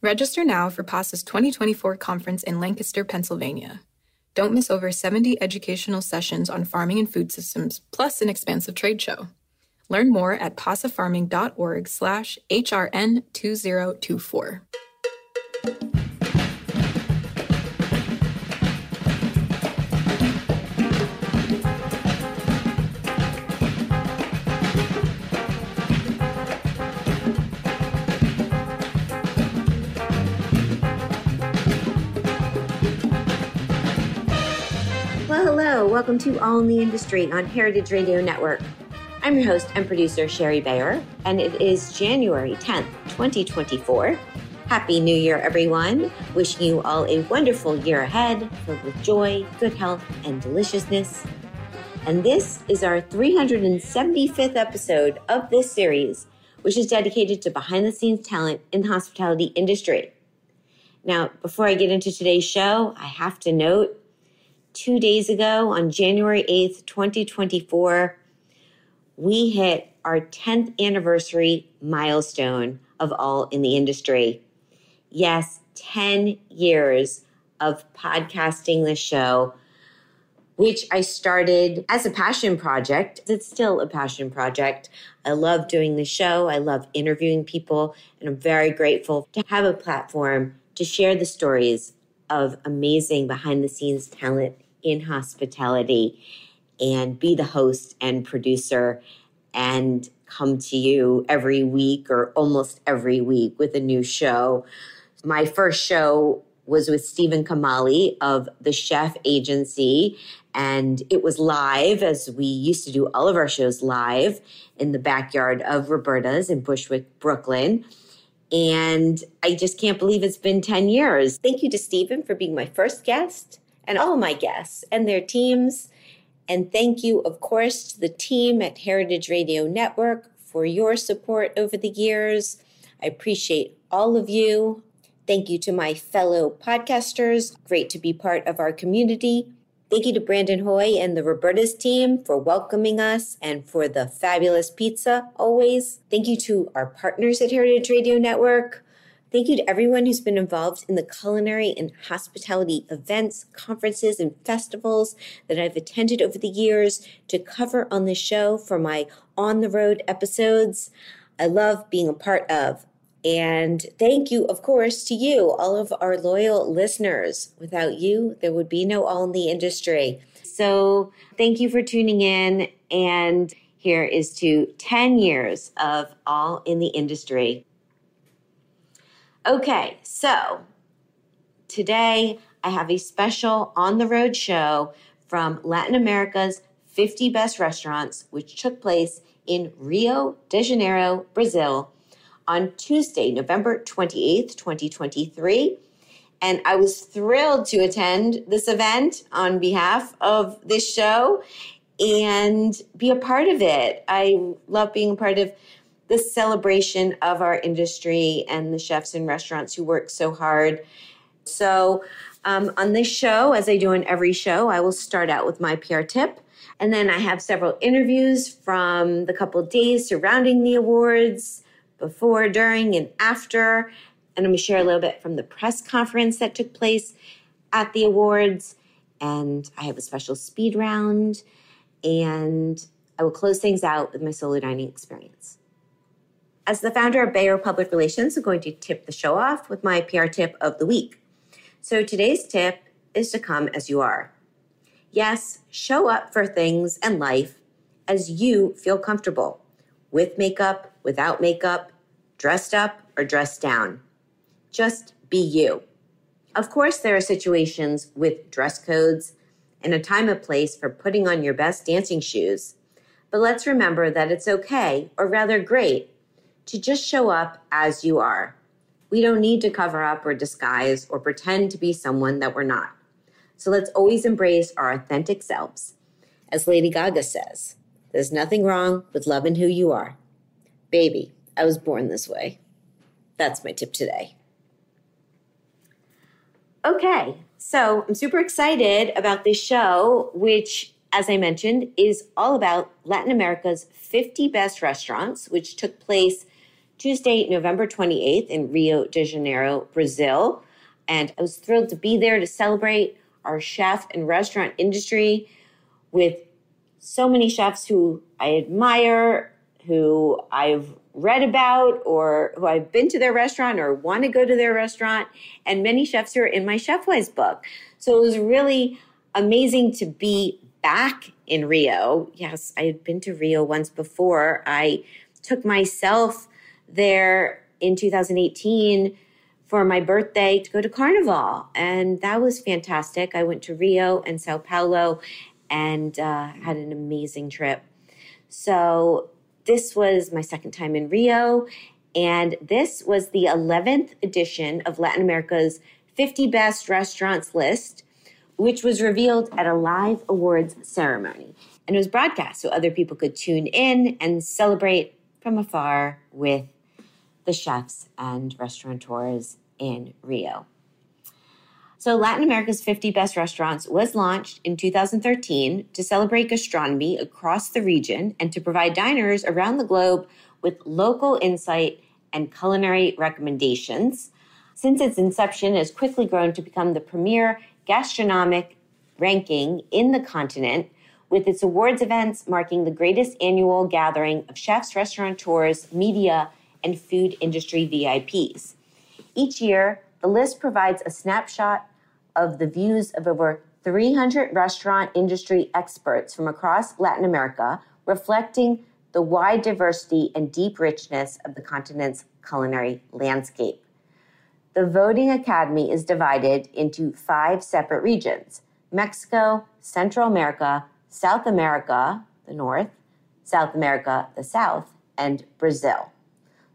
Register now for PASA's 2024 conference in Lancaster, Pennsylvania. Don't miss over 70 educational sessions on farming and food systems, plus an expansive trade show. Learn more at pasafarming.org/HRN2024. Welcome to All in the Industry on Heritage Radio Network. I'm your host and producer, Sherry Bayer, and it is January 10th, 2024. Happy New Year, everyone. Wishing you all a wonderful year ahead, filled with joy, good health, and deliciousness. And this is our 375th episode of this series, which is dedicated to behind-the-scenes talent in the hospitality industry. Now, before I get into today's show, I have to note, 2 days ago, on January 8th, 2024, we hit our 10th anniversary milestone of All in the Industry. Yes, 10 years of podcasting the show, which I started as a passion project. It's still a passion project. I love doing the show. I love interviewing people, and I'm very grateful to have a platform to share the stories of amazing behind-the-scenes talent in hospitality and be the host and producer and come to you every week or almost every week with a new show. My first show was with Stephen Kamali of The Chef Agency, and it was live, as we used to do all of our shows live in the backyard of Roberta's in Bushwick, Brooklyn. And I just can't believe it's been 10 years. Thank you to Stephen for being my first guest and all my guests and their teams. And thank you, of course, to the team at Heritage Radio Network for your support over the years. I appreciate all of you. Thank you to my fellow podcasters. Great to be part of our community. Thank you to Brandon Hoy and the Roberta's team for welcoming us and for the fabulous pizza always. Thank you to our partners at Heritage Radio Network. Thank you to everyone who's been involved in the culinary and hospitality events, conferences, and festivals that I've attended over the years to cover on this show for my on-the-road episodes. I love being a part of. And thank you, of course, to you, all of our loyal listeners. Without you, there would be no All in the Industry. So thank you for tuning in. And here is to 10 years of All in the Industry. Okay, so today I have a special on-the-road show from Latin America's 50 Best Restaurants, which took place in Rio de Janeiro, Brazil, on Tuesday, November 28th, 2023. And I was thrilled to attend this event on behalf of this show and be a part of it. I love being a part of the celebration of our industry and the chefs and restaurants who work so hard. So On this show, as I do in every show, I will start out with my PR tip. And then I have several interviews from the couple of days surrounding the awards, before, during, and after. And I'm going to share a little bit from the press conference that took place at the awards. And I have a special speed round. And I will close things out with my solo dining experience. As the founder of Bayer Public Relations, I'm going to tip the show off with my PR tip of the week. So today's tip is to come as you are. Yes, show up for things and life as you feel comfortable, with makeup, without makeup, dressed up or dressed down. Just be you. Of course, there are situations with dress codes and a time and place for putting on your best dancing shoes. But let's remember that it's okay, or rather great, to just show up as you are. We don't need to cover up or disguise or pretend to be someone that we're not. So let's always embrace our authentic selves. As Lady Gaga says, there's nothing wrong with loving who you are. Baby, I was born this way. That's my tip today. Okay, so I'm super excited about this show, which, as I mentioned, is all about Latin America's 50 Best Restaurants, which took place Tuesday, November 28th in Rio de Janeiro, Brazil. And I was thrilled to be there to celebrate our chef and restaurant industry with so many chefs who I admire, who I've read about, or who I've been to their restaurant or want to go to their restaurant, and many chefs who are in my ChefWise book. So it was really amazing to be back in Rio. Yes, I had been to Rio once before. I took myself there in 2018 for my birthday to go to Carnival. And that was fantastic. I went to Rio and Sao Paulo and had an amazing trip. So this was my second time in Rio. And this was the 11th edition of Latin America's 50 Best Restaurants list, which was revealed at a live awards ceremony. And it was broadcast so other people could tune in and celebrate from afar with the chefs and restaurateurs in Rio. So Latin America's 50 Best Restaurants was launched in 2013 to celebrate gastronomy across the region and to provide diners around the globe with local insight and culinary recommendations. Since its inception, it has quickly grown to become the premier gastronomic ranking in the continent, with its awards events marking the greatest annual gathering of chefs, restaurateurs, media, and food industry VIPs. Each year, the list provides a snapshot of the views of over 300 restaurant industry experts from across Latin America, reflecting the wide diversity and deep richness of the continent's culinary landscape. The voting academy is divided into 5 separate regions: Mexico, Central America, South America, the North, South America, the South, and Brazil.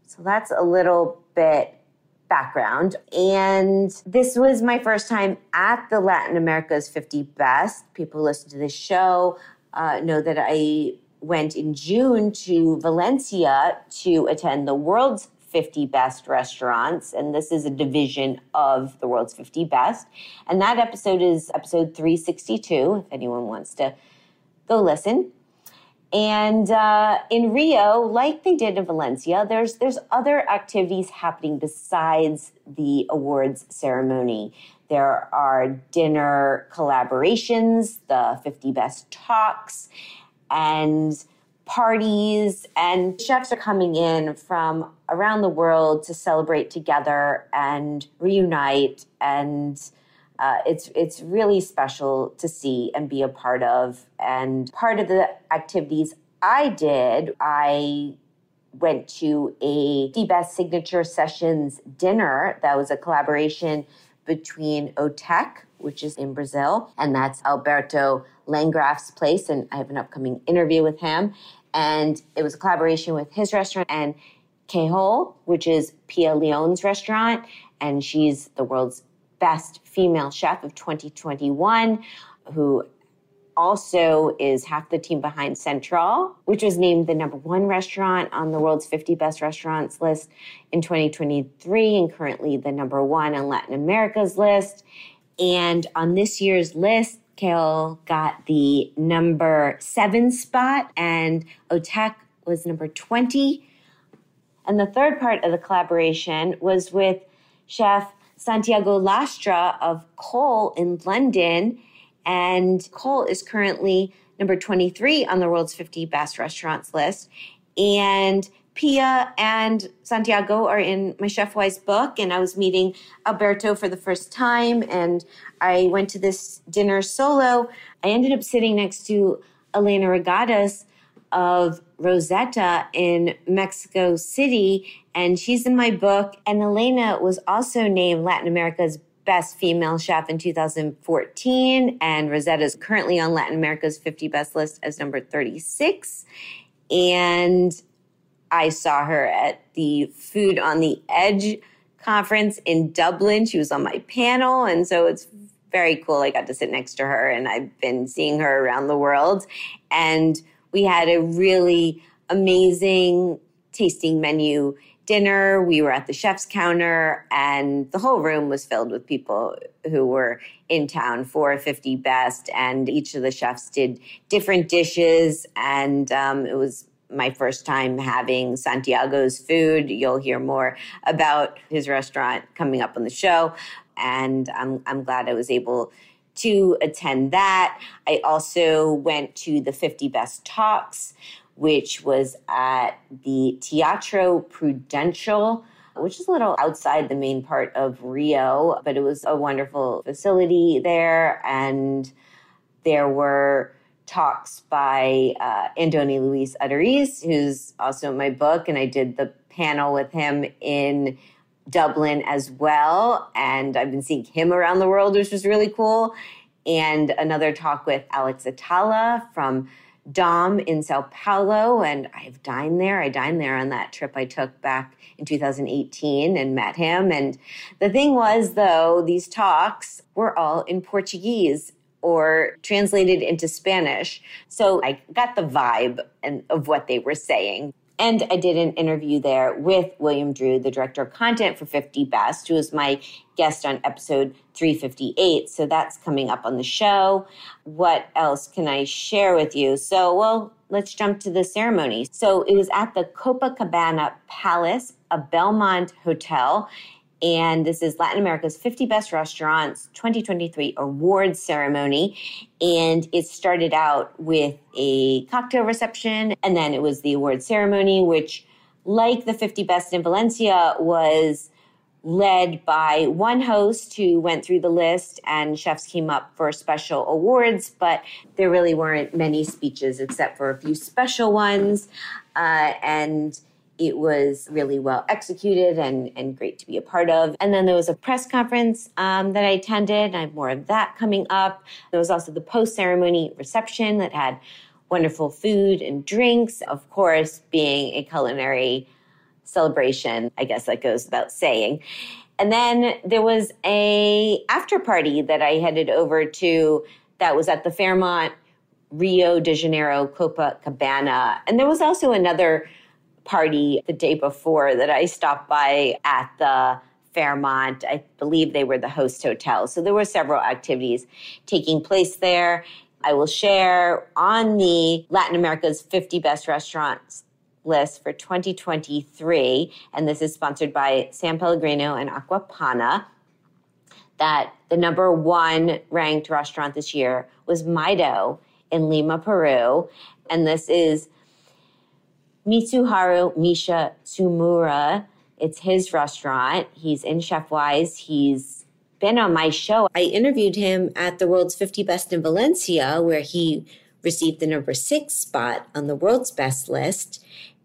So that's a little bit background. And this was my first time at the Latin America's 50 Best. People who listen to this show know that I went in June to Valencia to attend the world's 50 Best Restaurants. And this is a division of the world's 50 Best. And that episode is episode 362, if anyone wants to go listen. And in Rio, like they did in Valencia, there's other activities happening besides the awards ceremony. There are dinner collaborations, the 50 Best Talks, and parties. And chefs are coming in from around the world to celebrate together and reunite. And it's really special to see and be a part of. And part of the activities I did, I went to a 50 Best Signature Sessions dinner that was a collaboration between Oteque, which is in Brazil, and that's Alberto Landgraff's place, and I have an upcoming interview with him. And it was a collaboration with his restaurant and Kjolle, which is Pia Leone's restaurant, and she's the world's best female chef of 2021, who also is half the team behind Central, which was named the #1 restaurant on the world's 50 Best Restaurants list in 2023, and currently the #1 on Latin America's list. And on this year's list, Kjolle got the number 7 spot and Oteque was number 20. And the third part of the collaboration was with Chef Santiago Lastra of Cole in London. And Cole is currently number 23 on the world's 50 best restaurants list. And Pia and Santiago are in my ChefWise book, and I was meeting Alberto for the first time, and I went to this dinner solo. I ended up sitting next to Elena Regadas of Rosetta in Mexico City, and she's in my book. And Elena was also named Latin America's Best Female Chef in 2014, and Rosetta is currently on Latin America's 50 Best list as number 36. And I saw her at the Food on the Edge conference in Dublin. She was on my panel, and so it's very cool. I got to sit next to her, and I've been seeing her around the world. And we had a really amazing tasting menu dinner. We were at the chef's counter, and the whole room was filled with people who were in town for 50 Best, and each of the chefs did different dishes, and it was my first time having Santiago's food. You'll hear more about his restaurant coming up on the show, and I'm glad I was able to attend that. I also went to the 50 Best Talks, which was at the Teatro Prudential, which is a little outside the main part of Rio, but it was a wonderful facility there. And there were talks by Andoni Luis Aduriz, who's also in my book, and I did the panel with him in Dublin as well, and I've been seeing him around the world, which was really cool. And another talk with Alex Atala from Dom in Sao Paulo, and I've dined there. I dined there on that trip I took back in 2018 and met him. And the thing was, though, these talks were all in Portuguese or translated into Spanish. So I got the vibe of what they were saying. And I did an interview there with William Drew, the director of content for 50 Best, who was my guest on episode 358. So that's coming up on the show. What else can I share with you? So, well, let's jump to the ceremony. So it was at the Copacabana Palace, a Belmont hotel. And this is Latin America's 50 Best Restaurants 2023 Awards Ceremony. And it started out with a cocktail reception, and then it was the award ceremony, which, like the 50 Best in Valencia, was led by one host who went through the list, and chefs came up for special awards, but there really weren't many speeches except for a few special ones. And it was really well executed and great to be a part of. And then there was a press conference that I attended. I have more of that coming up. There was also the post-ceremony reception that had wonderful food and drinks. Of course, being a culinary celebration, I guess that goes without saying. And then there was an after-party that I headed over to that was at the Fairmont Rio de Janeiro Copacabana. And there was also another party the day before that I stopped by at the Fairmont. I believe they were the host hotel. So there were several activities taking place there. I will share on the Latin America's 50 Best Restaurants list for 2023, and this is sponsored by San Pellegrino and Aquapana, that the number 1 ranked restaurant this year was Maido in Lima, Peru. And this is Mitsuharu Micha Tsumura. It's his restaurant. He's in ChefWise. He's been on my show. I interviewed him at the World's 50 Best in Valencia, where he received the number 6 spot on the World's Best list,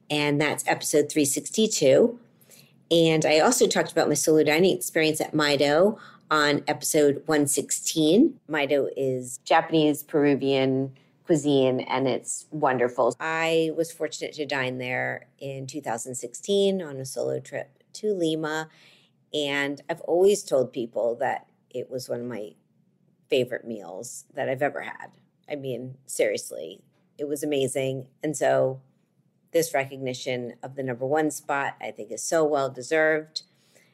and that's episode 362. And I also talked about my solo dining experience at Maido on episode 116. Maido is Japanese, Peruvian cuisine, and it's wonderful. I was fortunate to dine there in 2016 on a solo trip to Lima, and I've always told people that it was one of my favorite meals that I've ever had. I mean, seriously, it was amazing. And so this recognition of the number 1 spot, I think, is so well deserved.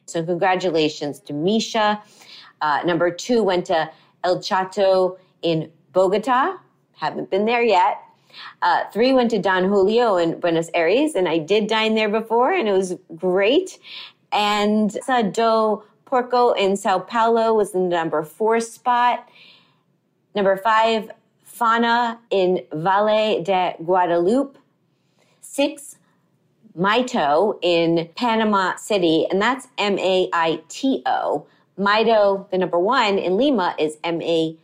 So congratulations to Misha. Number two went to El Chato in Bogota. Haven't been there yet. Three went to Don Julio in Buenos Aires, and I did dine there before, and it was great. And Casa do Porco in Sao Paulo was the number four spot. Number five, Fana in Valle de Guadalupe. Six, Maido in Panama City, and that's M-A-I-T-O. Maido, the number one in Lima, is M-A-I-D-O.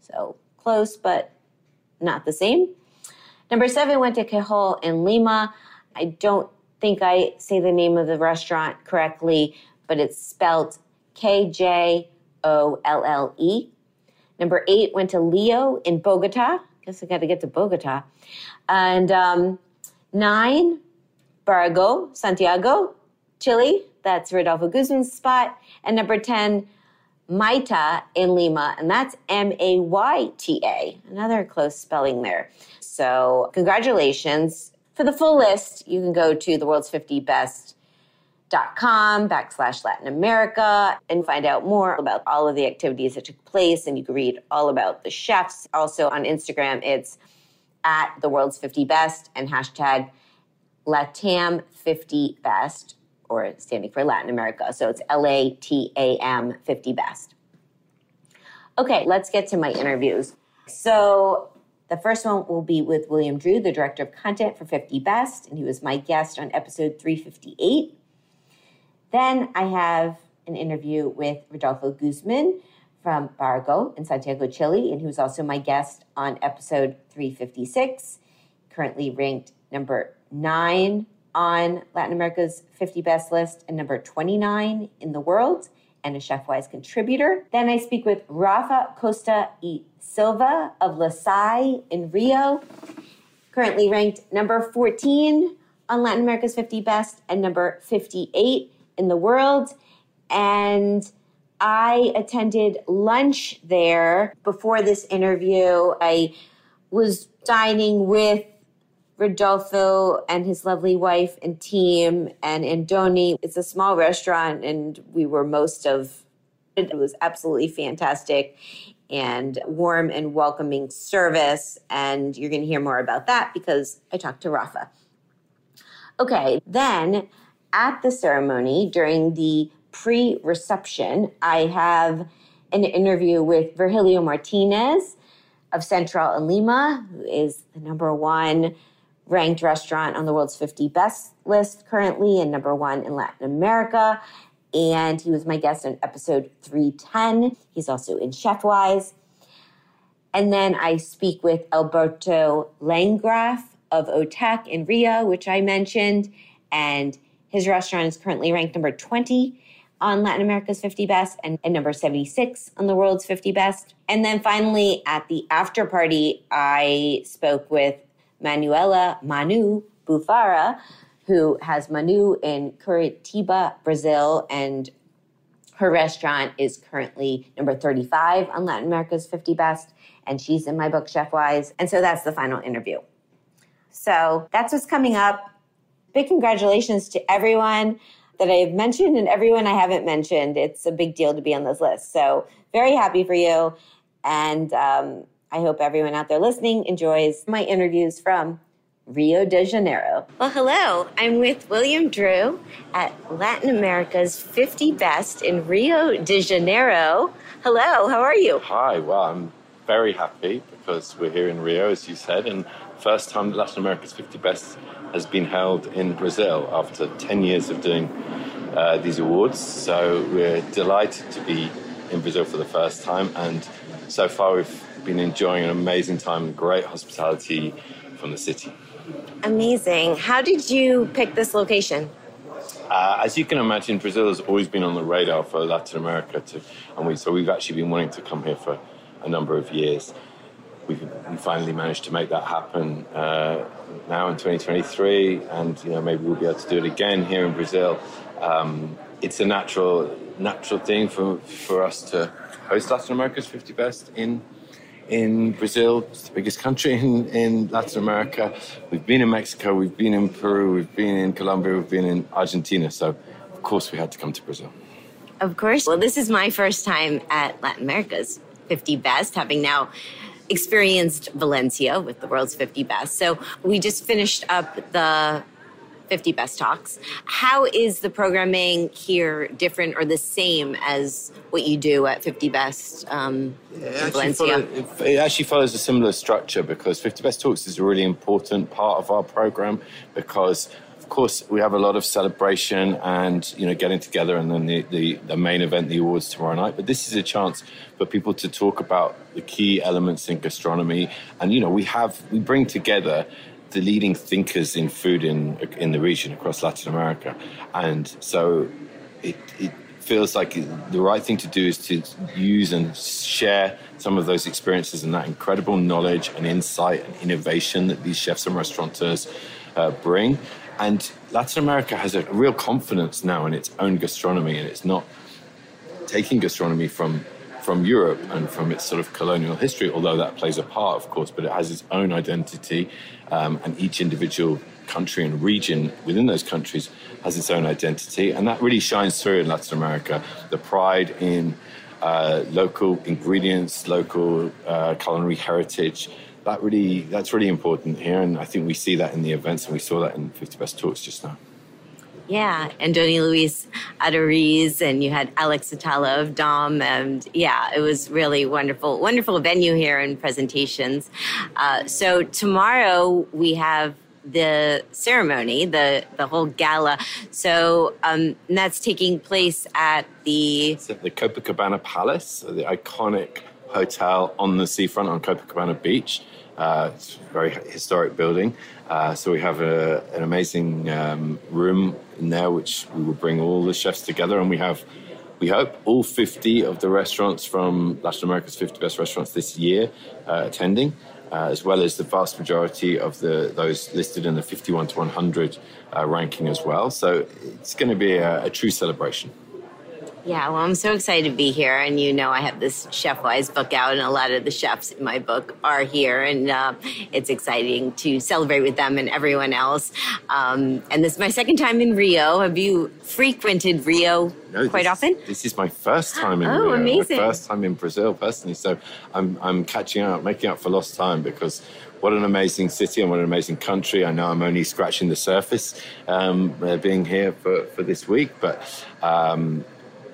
So close, but not the same. Number seven went to Kjolle in Lima. I don't think I say the name of the restaurant correctly, but it's spelled K-J-O-L-L-E. Number eight went to Leo in Bogota. Guess I got to get to Bogota. And nine, Barago, Santiago, Chile. That's Rodolfo Guzman's spot. And number 10, Maita in Lima. And that's M-A-Y-T-A. Another close spelling there. So congratulations. For the full list, you can go to theworlds50best.com/Latin America and find out more about all of the activities that took place. And you can read all about the chefs. Also on Instagram, it's @theworlds50best and #Latam50best, or standing for Latin America. So it's L-A-T-A-M 50 best. Okay, let's get to my interviews. So the first one will be with William Drew, the director of content for 50 Best, and he was my guest on episode 358. Then I have an interview with Rodolfo Guzman from Barago in Santiago, Chile, and he was also my guest on episode 356, currently ranked number 9 on Latin America's 50 Best list and number 29 in the world, and a ChefWise contributor. Then I speak with Rafa Costa e Silva of Lasai in Rio, currently ranked number 14 on Latin America's 50 Best and number 58 in the world. And I attended lunch there. Before this interview, I was dining with Rodolfo and his lovely wife and team and Andoni. It's a small restaurant, and we were most of it. It was absolutely fantastic and warm and welcoming service. And you're going to hear more about that because I talked to Rafa. Okay, then at the ceremony during the pre-reception, I have an interview with Virgilio Martinez of Central in Lima, who is the number one ranked restaurant on the world's 50 best list currently and number one in Latin America. And he was my guest on episode 310. He's also in ChefWise. And then I speak with Alberto Landgraff of Oteque in Rio, which I mentioned. And his restaurant is currently ranked number 20 on Latin America's 50 Best and number 76 on the world's 50 Best. And then finally, at the after party, I spoke with Manuela Manu Bufara, who has Manu in Curitiba, Brazil, and her restaurant is currently number 35 on Latin America's 50 Best, and she's in my book, ChefWise. And so that's the final interview. So that's what's coming up. Big congratulations to everyone that I've mentioned and everyone I haven't mentioned. It's a big deal to be on this list. So very happy for you. And I hope everyone out there listening enjoys my interviews from Rio de Janeiro. Well, hello. I'm with William Drew at Latin America's 50 Best in Rio de Janeiro. Hello. How are you? Hi. Well, I'm very happy because we're here in Rio, as you said, and first time Latin America's 50 Best has been held in Brazil after 10 years of doing these awards. So we're delighted to be in Brazil for the first time, and so far we've been enjoying an amazing time, great hospitality from the city. Amazing. How did you pick this location? As you can imagine, Brazil has always been on the radar for Latin America, so we've actually been wanting to come here for a number of years. We finally managed to make that happen now in 2023, and maybe we'll be able to do it again here in Brazil. It's a natural thing for us to host Latin America's 50 Best in Brazil. It's the biggest country in Latin America. We've been in Mexico, we've been in Peru, we've been in Colombia, we've been in Argentina. So, of course, we had to come to Brazil. Of course. Well, this is my first time at Latin America's 50 Best, having now experienced Valencia with the world's 50 Best. So we just finished up the 50 Best Talks. How is the programming here different or the same as what you do at 50 Best in Valencia? It actually follows a similar structure because 50 Best Talks is a really important part of our program because, of course, we have a lot of celebration and, you know, getting together and then the main event, the awards tomorrow night. But this is a chance for people to talk about the key elements in gastronomy. And, you know, we bring together the leading thinkers in food in the region across Latin America. And so it feels like the right thing to do is to use and share some of those experiences and that incredible knowledge and insight and innovation that these chefs and restaurateurs bring. And Latin America has a real confidence now in its own gastronomy, and it's not taking gastronomy from Europe and from its sort of colonial history, although that plays a part, of course, but it has its own identity, and each individual country and region within those countries has its own identity, and that really shines through in Latin America. The pride in local ingredients, local culinary heritage, that's really important here, and I think we see that in the events, and we saw that in 50 Best Talks just now. Yeah, and Andoni Luis Aduriz, and you had Alex Atala of Dom, and yeah, it was really wonderful, wonderful venue here and presentations. So tomorrow we have the ceremony, the whole gala. So and that's taking place at the Copacabana Palace, the iconic hotel on the seafront on Copacabana Beach. It's a very historic building. So we have an amazing room in there, which we will bring all the chefs together. And we have, we hope, all 50 of the restaurants from Latin America's 50 Best Restaurants this year attending, as well as the vast majority of those listed in the 51 to 100 ranking as well. So it's going to be a true celebration. Yeah, well, I'm so excited to be here. And, you know, I have this ChefWise book out, and a lot of the chefs in my book are here. And it's exciting to celebrate with them and everyone else. And this is my second time in Rio. Have you frequented Rio quite often? This is my first time in Rio. Oh, amazing. My first time in Brazil, personally. So I'm catching up, making up for lost time, because what an amazing city and what an amazing country. I know I'm only scratching the surface being here for this week, but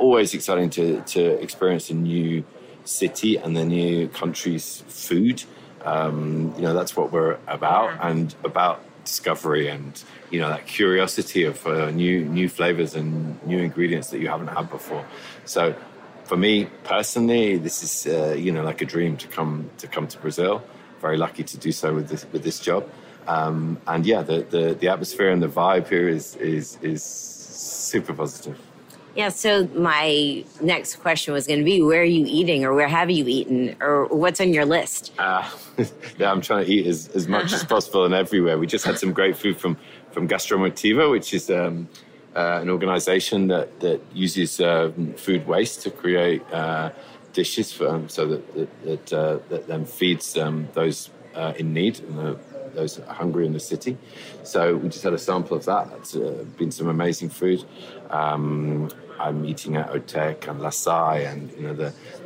always exciting to experience a new city and the new country's food. You know, that's what we're about, and about discovery and, you know, that curiosity of new flavors and new ingredients that you haven't had before. So for me personally, this is, you know, like a dream to come to Brazil. Very lucky to do so with this job. And yeah, the atmosphere and the vibe here is super positive. Yeah, so my next question was going to be, where are you eating, or where have you eaten, or what's on your list? Yeah, I'm trying to eat as much as possible and everywhere. We just had some great food from Gastromotiva, which is an organization that uses food waste to create dishes so that then feeds those in need and those hungry in the city. So we just had a sample of that. It's been some amazing food. I'm eating at Oteque and Lasai and, you know,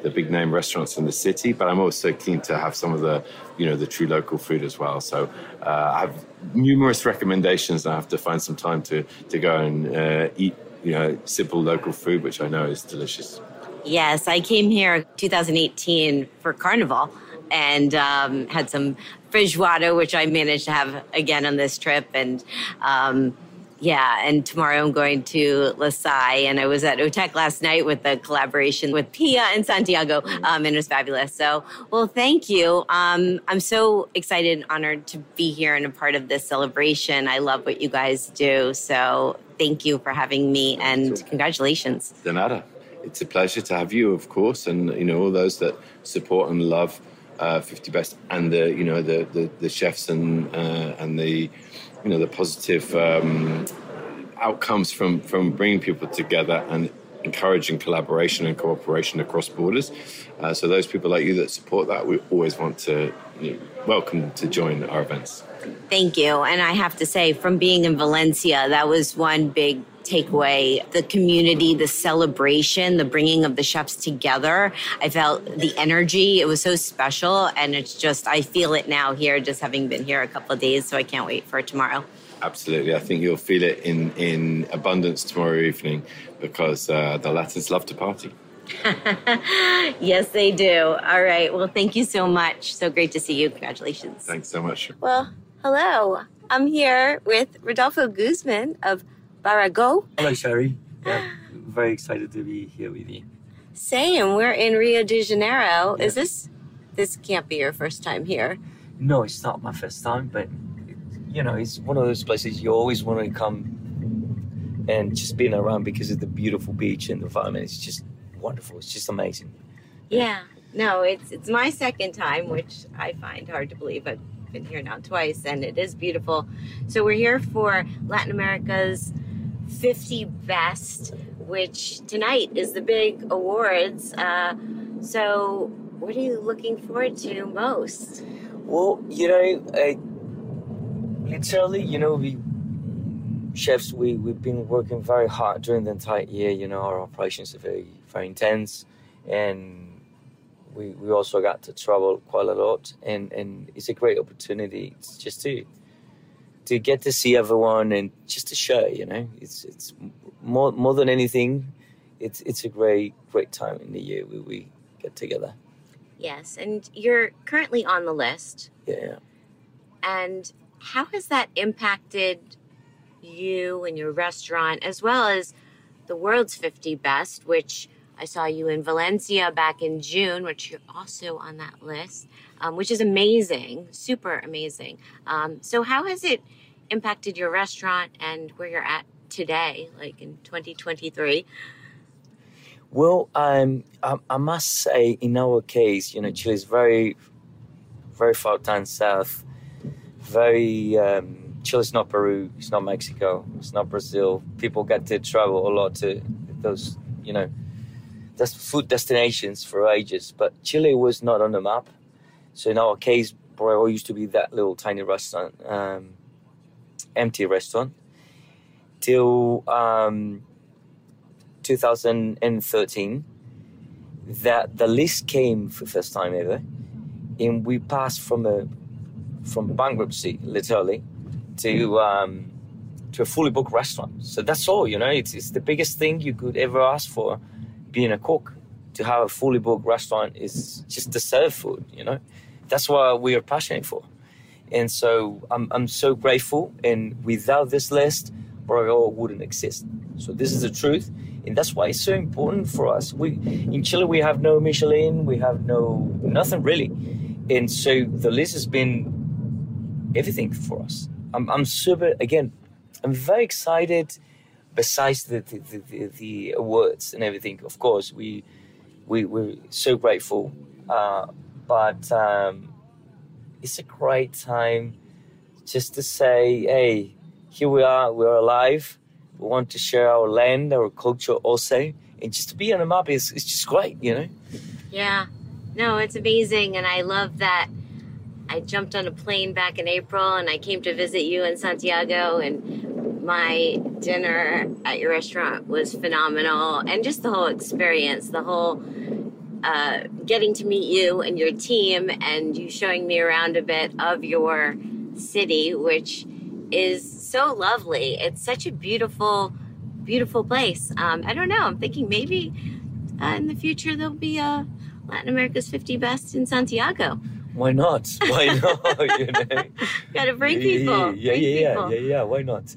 the big name restaurants in the city, but I'm also keen to have some of the, you know, the true local food as well. So I have numerous recommendations. I have to find some time to go and eat, you know, simple local food, which I know is delicious. Yes, I came here in 2018 for Carnival and had some feijoada, which I managed to have again on this trip. And yeah, and tomorrow I'm going to Lasai, and I was at Oteque last night with the collaboration with Pia and Santiago, and it was fabulous. So, well, thank you. I'm so excited and honored to be here and a part of this celebration. I love what you guys do. So thank you for having me, and congratulations. De nada. It's a pleasure to have you, of course, and, you know, all those that support and love 50 Best and the, you know, the chefs and the, you know, the positive outcomes from bringing people together and encouraging collaboration and cooperation across borders. So those people like you that support that, we always want to, you know, welcome to join our events. Thank you. And I have to say, from being in Valencia, that was one big takeaway, the community, the celebration, the bringing of the chefs together. I felt the energy. It was so special. And it's just, I feel it now here, just having been here a couple of days. So I can't wait for tomorrow. Absolutely. I think you'll feel it in abundance tomorrow evening because the Latins love to party. Yes, they do. All right. Well, thank you so much. So great to see you. Congratulations. Thanks so much. Well, hello. I'm here with Rodolfo Guzman of Barago. Hello, Sherry. Yeah, very excited to be here with you. Same. We're in Rio de Janeiro. Yeah. Is this can't be your first time here? No, it's not my first time, but you know, it's one of those places you always want to come and just being around because of the beautiful beach and the environment. It's just wonderful. It's just amazing. Yeah. No, it's my second time, which I find hard to believe. I've been here now twice, and it is beautiful. So we're here for Latin America's 50 Best, which tonight is the big awards. So what are you looking forward to most? Well, you know, literally, you know, we've been working very hard during the entire year. You know, our operations are very, very intense, and we also got to travel quite a lot. And it's a great opportunity just to get to see everyone and just to share. You know, it's more than anything, it's a great time in the year where we get together. Yes, and you're currently on the list. Yeah. And how has that impacted you and your restaurant, as well as the world's 50 best, which I saw you in Valencia back in June, which you're also on that list, which is amazing, super amazing. So how has it impacted your restaurant and where you're at today, like in 2023? Well, I must say, in our case, you know, Chile is very, very far down south. Very, Chile's not Peru, it's not Mexico, it's not Brazil. People get to travel a lot to those, you know, that's food destinations for ages. But Chile was not on the map. So in our case, Borrego used to be that little tiny restaurant, empty restaurant, till 2013, that the list came for the first time ever. And we passed from bankruptcy, literally, to a fully booked restaurant. So that's all, you know, it's the biggest thing you could ever ask for, being a cook. To have a fully booked restaurant is just to serve food, you know. That's what we are passionate for. And so I'm so grateful. And without this list, Borogo wouldn't exist. So this is the truth. And that's why it's so important for us. In Chile, we have no Michelin, we have nothing really. And so the list has been everything for us. I'm super, again, I'm very excited. Besides the awards and everything, of course, we're so grateful. But it's a great time just to say, hey, here we are, we're alive. We want to share our land, our culture also. And just to be on the map is just great, you know? Yeah. No, it's amazing. And I love that. I jumped on a plane back in April and I came to visit you in Santiago, and my dinner at your restaurant was phenomenal. And just the whole experience, the whole getting to meet you and your team, and you showing me around a bit of your city, which is so lovely. It's such a beautiful, beautiful place. I don't know. I'm thinking maybe in the future there'll be a Latin America's 50 Best in Santiago. Why not? Why not? You know? Gotta bring people. Yeah. Why not?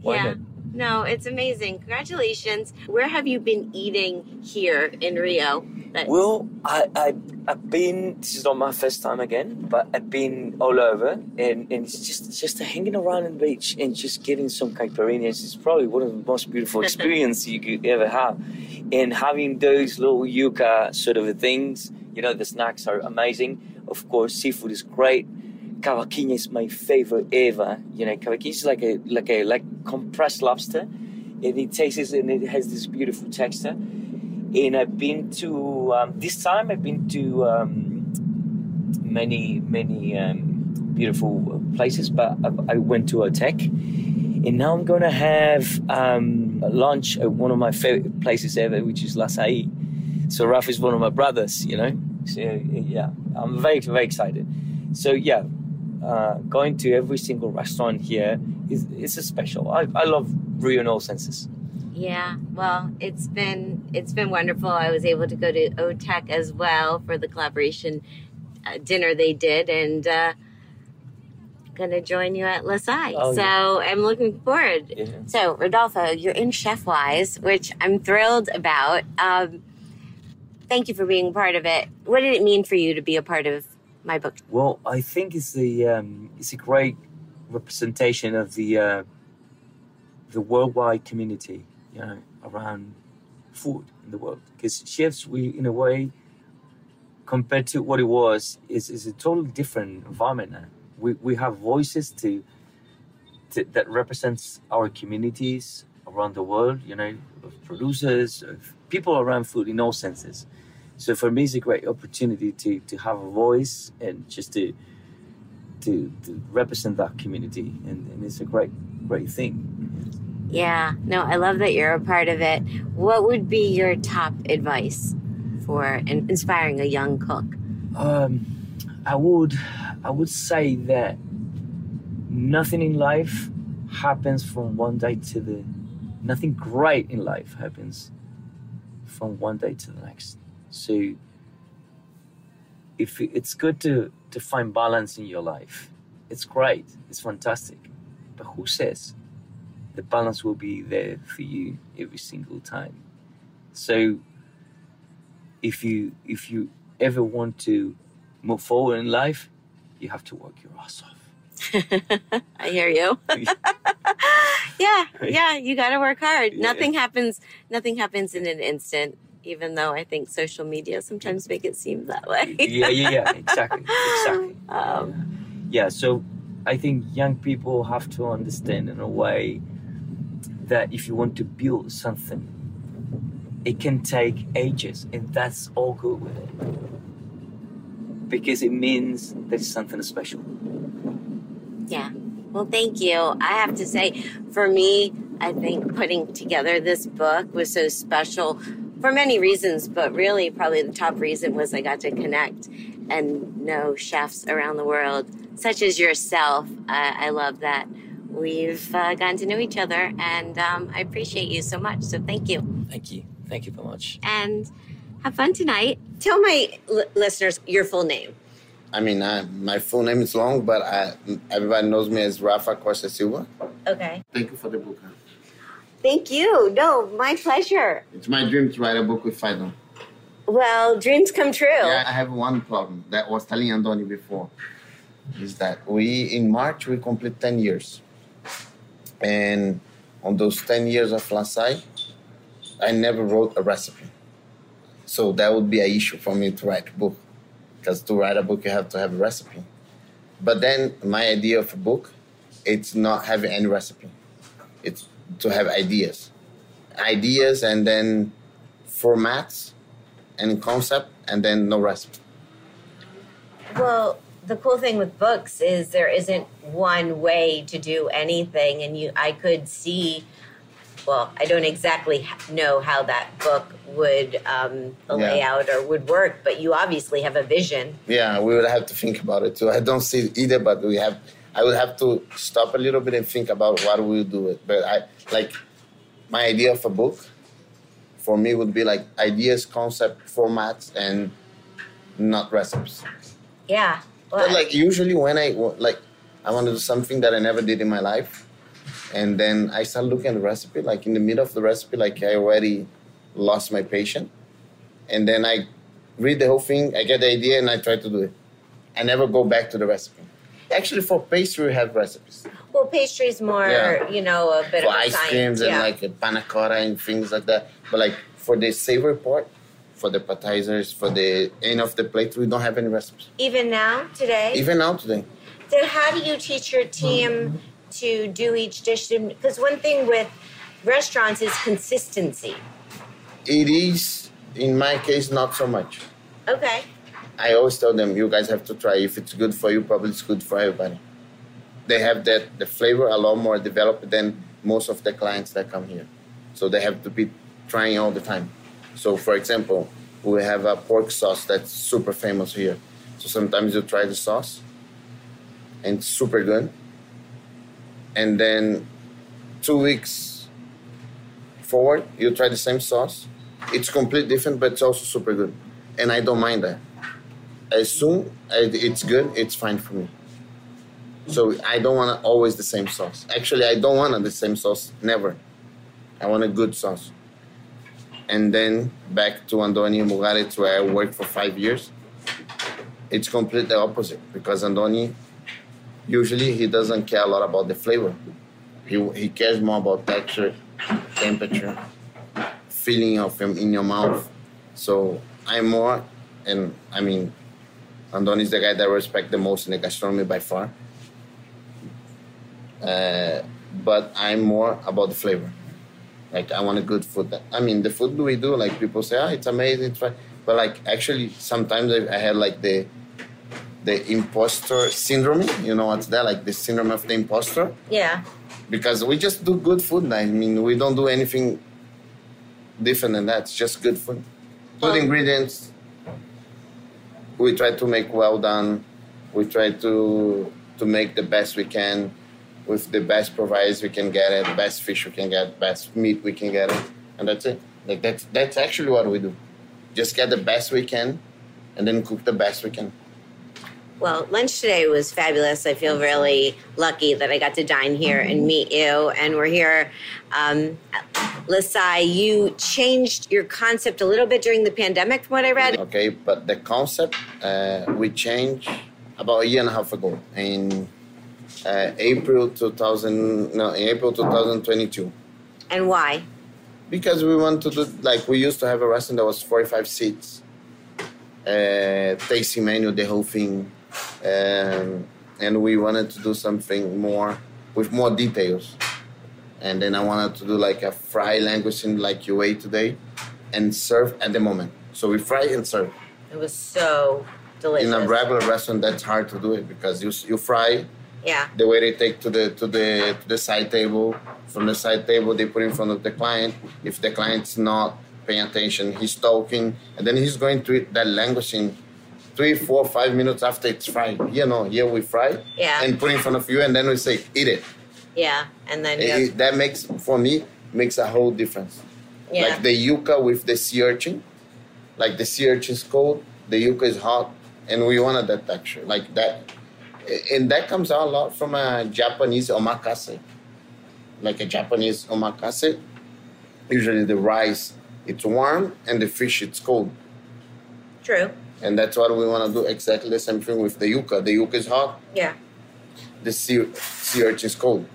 Why not? No, it's amazing. Congratulations. Where have you been eating here in Rio? Well, I've been, this is not my first time again, but I've been all over, and it's just hanging around on the beach and just getting some caipirinhas. It's probably one of the most beautiful experiences you could ever have. And having those little yuca sort of things, you know, the snacks are amazing. Of course, seafood is great. Cavaquinha is my favorite ever. You know, cavaquinha is like compressed lobster, and it tastes and it has this beautiful texture. And I've been to this time. I've been to many beautiful places, but I went to Oteque, and now I'm gonna have lunch at one of my favorite places ever, which is Lasai. So Rafa is one of my brothers, you know. So yeah, I'm very, very excited. So yeah, going to every single restaurant here is a special. I love Rio in all senses. Yeah, well, it's been wonderful. I was able to go to Oteque as well for the collaboration dinner they did, and gonna join you at Lasai. Oh, so yeah. I'm looking forward. Yeah. So Rodolfo, you're in ChefWise, which I'm thrilled about. Thank you for being part of it. What did it mean for you to be a part of my book? Well, I think it's a great representation of the worldwide community, you know, around food in the world. Because chefs, we, in a way, compared to what it was, is a totally different environment now. We have voices that represents our communities around the world, you know, of producers, of people around food in all senses. So for me, it's a great opportunity to have a voice and just to represent that community. And it's a great thing. Yeah, no, I love that you're a part of it. What would be your top advice for inspiring a young cook? I would say that nothing in life happens from one day to the... Nothing great in life happens from one day to the next. So if it's good to find balance in your life. It's great, it's fantastic. But who says the balance will be there for you every single time? So if you ever want to move forward in life, you have to work your ass off. I hear you. Yeah, you got to work hard. Yeah. Nothing happens in an instant, even though I think social media sometimes make it seem that way. yeah, exactly. Yeah, so I think young people have to understand in a way that if you want to build something, it can take ages, and that's all good with it. Because it means there's something special. Yeah. Well, thank you. I have to say, for me, I think putting together this book was so special for many reasons, but really probably the top reason was I got to connect and know chefs around the world, such as yourself. I love that we've gotten to know each other, and I appreciate you so much. So thank you. Thank you. Thank you so much. And have fun tonight. Tell my listeners your full name. I mean, my full name is long, but everybody knows me as Rafa Costa e Silva. Okay. Thank you for the book. Thank you. No, my pleasure. It's my dream to write a book with Fido. Well, dreams come true. Yeah, I have one problem that I was telling Andoni before, is that in March, we complete 10 years. And on those 10 years of Lasai, I never wrote a recipe. So that would be an issue for me to write a book. Because to write a book, you have to have a recipe. But then my idea of a book, it's not having any recipe. It's to have ideas and then formats and concept and then no recipe. Well, the cool thing with books is there isn't one way to do anything. And I could see, well, I don't exactly know how that book would layout or would work, but you obviously have a vision. Yeah, we would have to think about it too. I don't see it either, but I would have to stop a little bit and think about what we would do it. But my idea of a book for me would be like ideas, concept, formats, and not recipes. Yeah. Well, but usually when I want to do something that I never did in my life. And then I started looking at the recipe, in the middle of the recipe, I already lost my patience. And then I read the whole thing, I get the idea, and I try to do it. I never go back to the recipe. Actually, for pastry, we have recipes. Well, pastry is more, a bit of a science. For ice creams and a panna cotta and things like that. But for the savory part, for the appetizers, for the end of the plate, we don't have any recipes. Even now, today. So how do you teach your team... Mm-hmm. to do each dish? Because one thing with restaurants is consistency. It is, in my case, not so much. Okay. I always tell them, you guys have to try. If it's good for you, probably it's good for everybody. They have the flavor a lot more developed than most of the clients that come here. So they have to be trying all the time. So for example, we have a pork sauce that's super famous here. So sometimes you try the sauce and it's super good. And then 2 weeks forward, you try the same sauce. It's completely different, but it's also super good. And I don't mind that. As soon as it's good, it's fine for me. So I don't want always the same sauce. Actually, I don't want the same sauce, never. I want a good sauce. And then back to Andoni Mugaritz, where I worked for 5 years. It's completely opposite, because Andoni, usually he doesn't care a lot about the flavor. He cares more about texture, temperature, feeling of him in your mouth. So I'm more, and I mean, Andoni is the guy that I respect the most in the gastronomy by far. But I'm more about the flavor. Like, I want a good food. I mean, the food we do, like, people say, ah, it's amazing. It's fine. But, like, actually, sometimes I had, like, the imposter syndrome. You know what's that? Like, the syndrome of the imposter. Yeah. Because we just do good food. I mean, we don't do anything different than that. It's just good food. Good ingredients. We try to make well done. We try to make the best we can, with the best provides we can get it, best fish we can get, best meat we can get it, and that's it. Like, that's actually what we do. Just get the best we can, and then cook the best we can. Well, lunch today was fabulous. I feel really lucky that I got to dine here and meet you, and we're here. Lasai, you changed your concept a little bit during the pandemic, from what I read. Okay, but the concept, we changed about a year and a half ago, in April 2022. And why? Because we want to do, like, we used to have a restaurant that was 45 seats, tasting menu, the whole thing, and we wanted to do something more with more details. And then I wanted to do like a fry langoustine, like you ate today, and serve at the moment. So we fry and serve. It was so delicious. In a regular restaurant, that's hard to do it, because you fry. Yeah. The way they take to the side table. From the side table, they put in front of the client. If the client's not paying attention, he's talking, and then he's going to eat that langoustine 3, 4, 5 minutes after it's fried. You know, here we fry, yeah, and put in front of you, and then we say, eat it. Yeah, and then that makes, for me, makes a whole difference. Yeah. Like the yuca with the sea urchin. Like the sea urchin is cold, the yuca is hot, and we wanted that texture, like that. And that comes out a lot from a Japanese omakase. Like a Japanese omakase, usually the rice, it's warm, and the fish, it's cold. True. And that's what we want to do, exactly the same thing with the yuca. The yuca is hot. Yeah. The sea urchin is cold.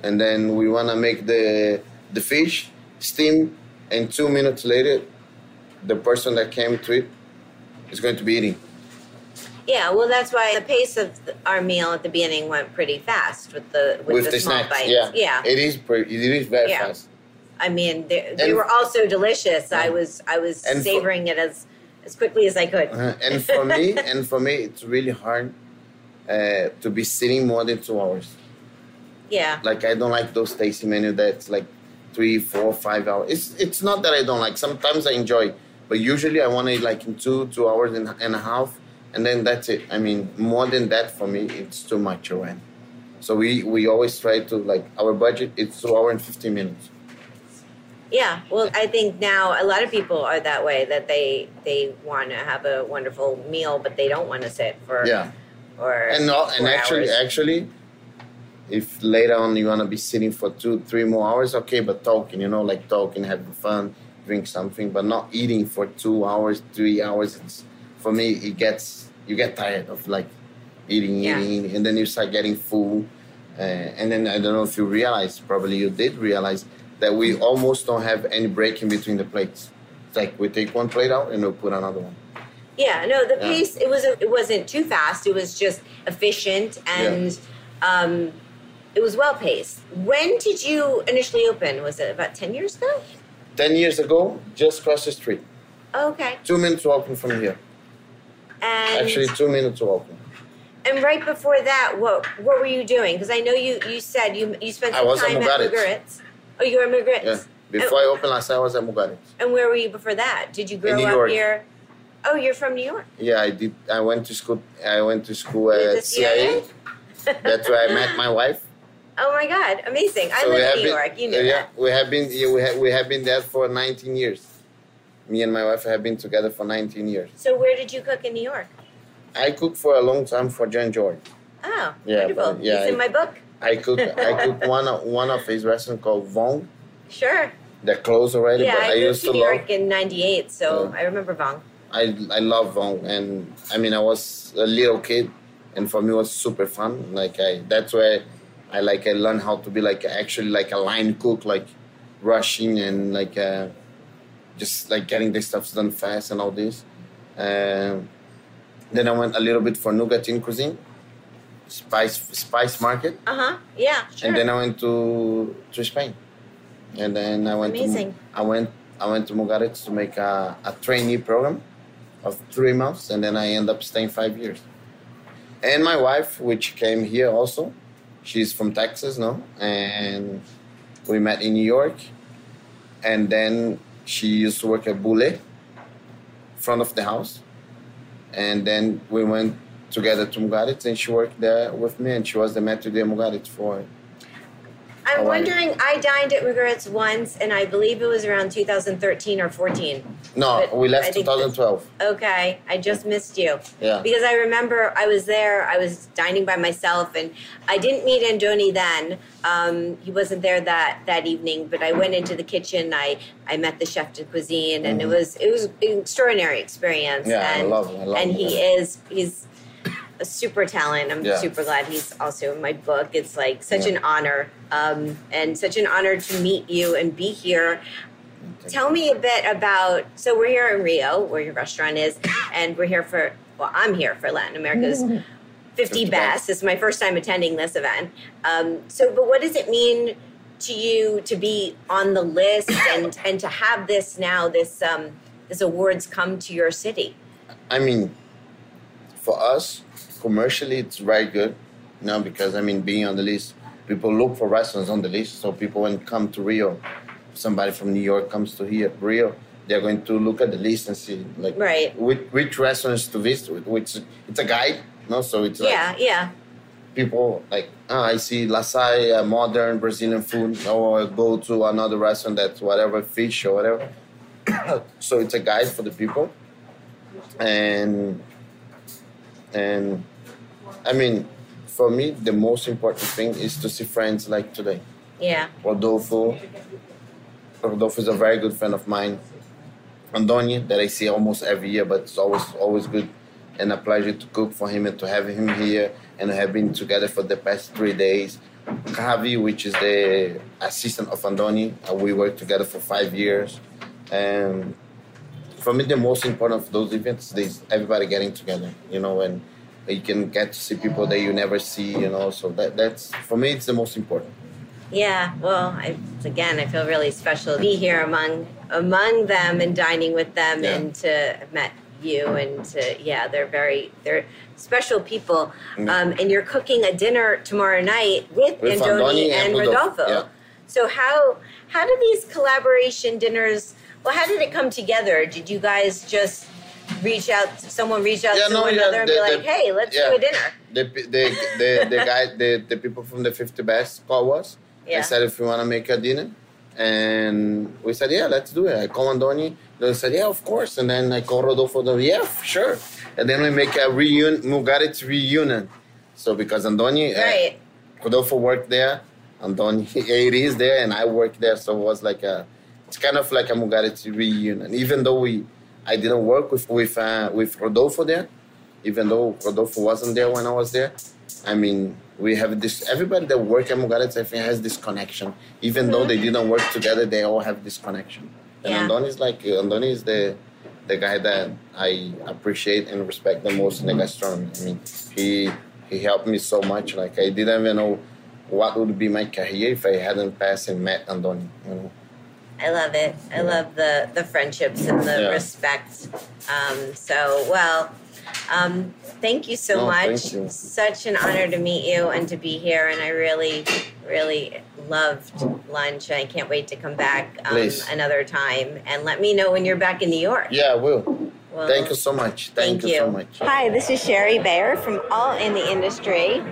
And then we want to make the fish steam, and 2 minutes later, the person that came to it is going to be eating. Yeah, well, that's why the pace of our meal at the beginning went pretty fast with the small snacks, bites. Yeah. Yeah, it is very fast. I mean, they were all so delicious. Yeah. I was savoring it as quickly as I could. And for me, it's really hard to be sitting more than 2 hours. Yeah, like I don't like those tasting menus that's like 3, 4, 5 hours. It's not that I don't like. Sometimes I enjoy, but usually I want to eat like in two hours and a half. And then that's it. I mean, more than that for me, it's too much around. So we always try to, like, our budget, it's 2 hours and 15 minutes. Yeah, well, I think now a lot of people are that way, that they want to have a wonderful meal, but they don't want to sit for hours. Actually, if later on you want to be sitting for 2, 3 more hours, okay, but talking, you know, like talking, having fun, drink something, but not eating for 2 hours, 3 hours, it's... For me, you get tired of like eating, and then you start getting full. And then I don't know if you realize, probably you did realize, that we almost don't have any break in between the plates. It's like we take one plate out and we'll put another one. Yeah, no, the pace, it wasn't too fast. It was just efficient, and it was well-paced. When did you initially open? Was it about 10 years ago? 10 years ago, just across the street. Oh, okay. 2 minutes walking from here. And actually, 2 minutes walking. And right before that, what were you doing? Because I know you said you spent some time at Mugaritz. Oh, you were at Mugaritz. Yeah. Before I opened Lasai, I was at Mugaritz. And where were you before that? Did you grow up here? Oh, you're from New York. Yeah, I did. I went to school at CIA. That's where I met my wife. Oh my God! Amazing. I live in New York. You know that. Yeah, we have been there for 19 years. Me and my wife have been together for 19 years. So where did you cook in New York? I cooked for a long time for John George. Oh, yeah, wonderful. But, yeah, it's in my book. I cooked one of his restaurants called Vong. Sure. They're closed already, yeah, but I used to love. I moved to New York in '98, so I remember Vong. I love Vong, and I mean I was a little kid, and for me it was super fun. Like that's where I learned how to be actually a line cook, rushing and just getting the stuff done fast and all this. Then I went a little bit for Nougatine cuisine, spice market. Yeah. Sure. And then I went to Spain. And then I went Amazing. To I went to Mugaritz to make a trainee program of 3 months, and then I ended up staying 5 years. And my wife, which came here also, she's from Texas, no? And we met in New York, and then she used to work at Boulé, front of the house, and then we went together to Mugaritz, and she worked there with me, and she was the maître de Mugaritz for I'm wondering, I dined at Mugaritz once, and I believe it was around 2013 or 14. No, but we left 2012. Okay, I just missed you. Yeah. Because I remember I was there, I was dining by myself, and I didn't meet Andoni then. He wasn't there that evening, but I went into the kitchen, I met the chef de cuisine, and it was an extraordinary experience. Yeah, and, I love and him. He's a super talent. I'm super glad he's also in my book. It's such an honor and such an honor to meet you and be here. Tell me a bit about, so we're here in Rio where your restaurant is, and we're here for, well, I'm here for Latin America's 50 Best. It's my first time attending this event. But what does it mean to you to be on the list and to have this now, this awards come to your city? I mean, for us, commercially, it's very good, because, being on the list, people look for restaurants on the list, so people when come to Rio, somebody from New York comes to here, Rio, they're going to look at the list and see, which restaurants to visit, which it's a guide, so it's people, I see Lasai, modern Brazilian food, or go to another restaurant that's whatever, fish or whatever, so it's a guide for the people, and for me, the most important thing is to see friends like today. Yeah. Rodolfo is a very good friend of mine. Andoni, that I see almost every year, but it's always good and a pleasure to cook for him and to have him here and have been together for the past 3 days. Javi, which is the assistant of Andoni, we worked together for 5 years. And for me, the most important of those events is everybody getting together, and you can get to see people that you never see, so that's, for me, it's the most important. Yeah, well, I feel really special to be here among them and dining with them and to have met you and to, they're special people. And you're cooking a dinner tomorrow night with Andoni and Rodolfo. Yeah. So how do these collaboration dinners... Well, how did it come together? Did you guys just reach out to one another and be like, hey, let's do a dinner? The people from the 50 Best called us and said, if you want to make a dinner. And we said, yeah, let's do it. I called Andoni. They said, yeah, of course. And then I called Rodolfo. Yeah, sure. And then we make a Mugaritz reunion. So because Andoni, Rodolfo worked there, Andoni, it is there, and I worked there. So it was it's kind of like a Mugaritz reunion. Even though I didn't work with Rodolfo there, even though Rodolfo wasn't there when I was there, we have this, everybody that works at Mugaritz, I think, has this connection. Even though they didn't work together, they all have this connection. And Andoni is the guy that I appreciate and respect the most in the gastronomy. He helped me so much. I didn't even know what would be my career if I hadn't passed and met Andoni, I love it. I love the friendships and the respect. Thank you so much. You. Such an honor to meet you and to be here. And I really, really loved lunch. I can't wait to come back another time. And let me know when you're back in New York. Yeah, I will. Well, thank you so much. Thank you so much. Hi, this is Sherry Bayer from All in the Industry,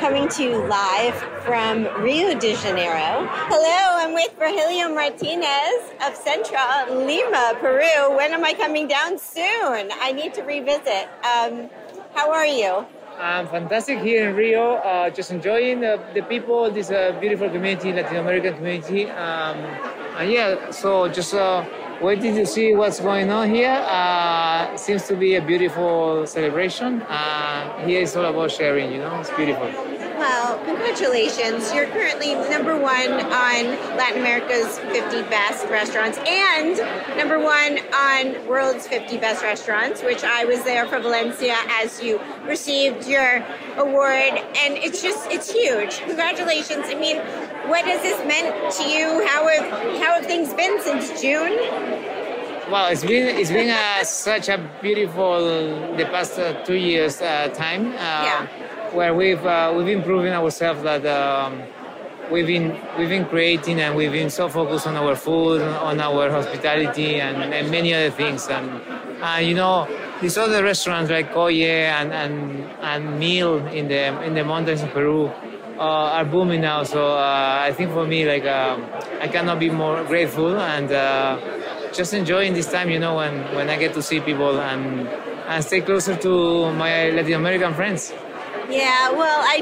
coming to you live from Rio de Janeiro. Hello, I'm with Virgilio Martinez of Central, Lima, Peru. When am I coming down soon? I need to revisit. How are you? I'm fantastic here in Rio, just enjoying the people, this beautiful community, Latin American community. And yeah, so just... waiting to see what's going on here. Seems to be a beautiful celebration. Here it's all about sharing, you know, it's beautiful. Well, congratulations. You're currently number 1 on Latin America's 50 Best Restaurants and number 1 on World's 50 Best Restaurants, which I was there for Valencia as you received your award. And it's just, it's huge. Congratulations. I mean, what has this meant to you? How have things been since June? Well, it's been such a beautiful the past 2 years time where we've been proving ourselves that we've been creating and we've been so focused on our food, on our hospitality, and many other things. And you know, these other restaurants like Kjolle and Meal in the mountains of Peru. Are booming now, so I think for me, like, I cannot be more grateful, and just enjoying this time, you know, when I get to see people and stay closer to my Latin American friends. Yeah, well, I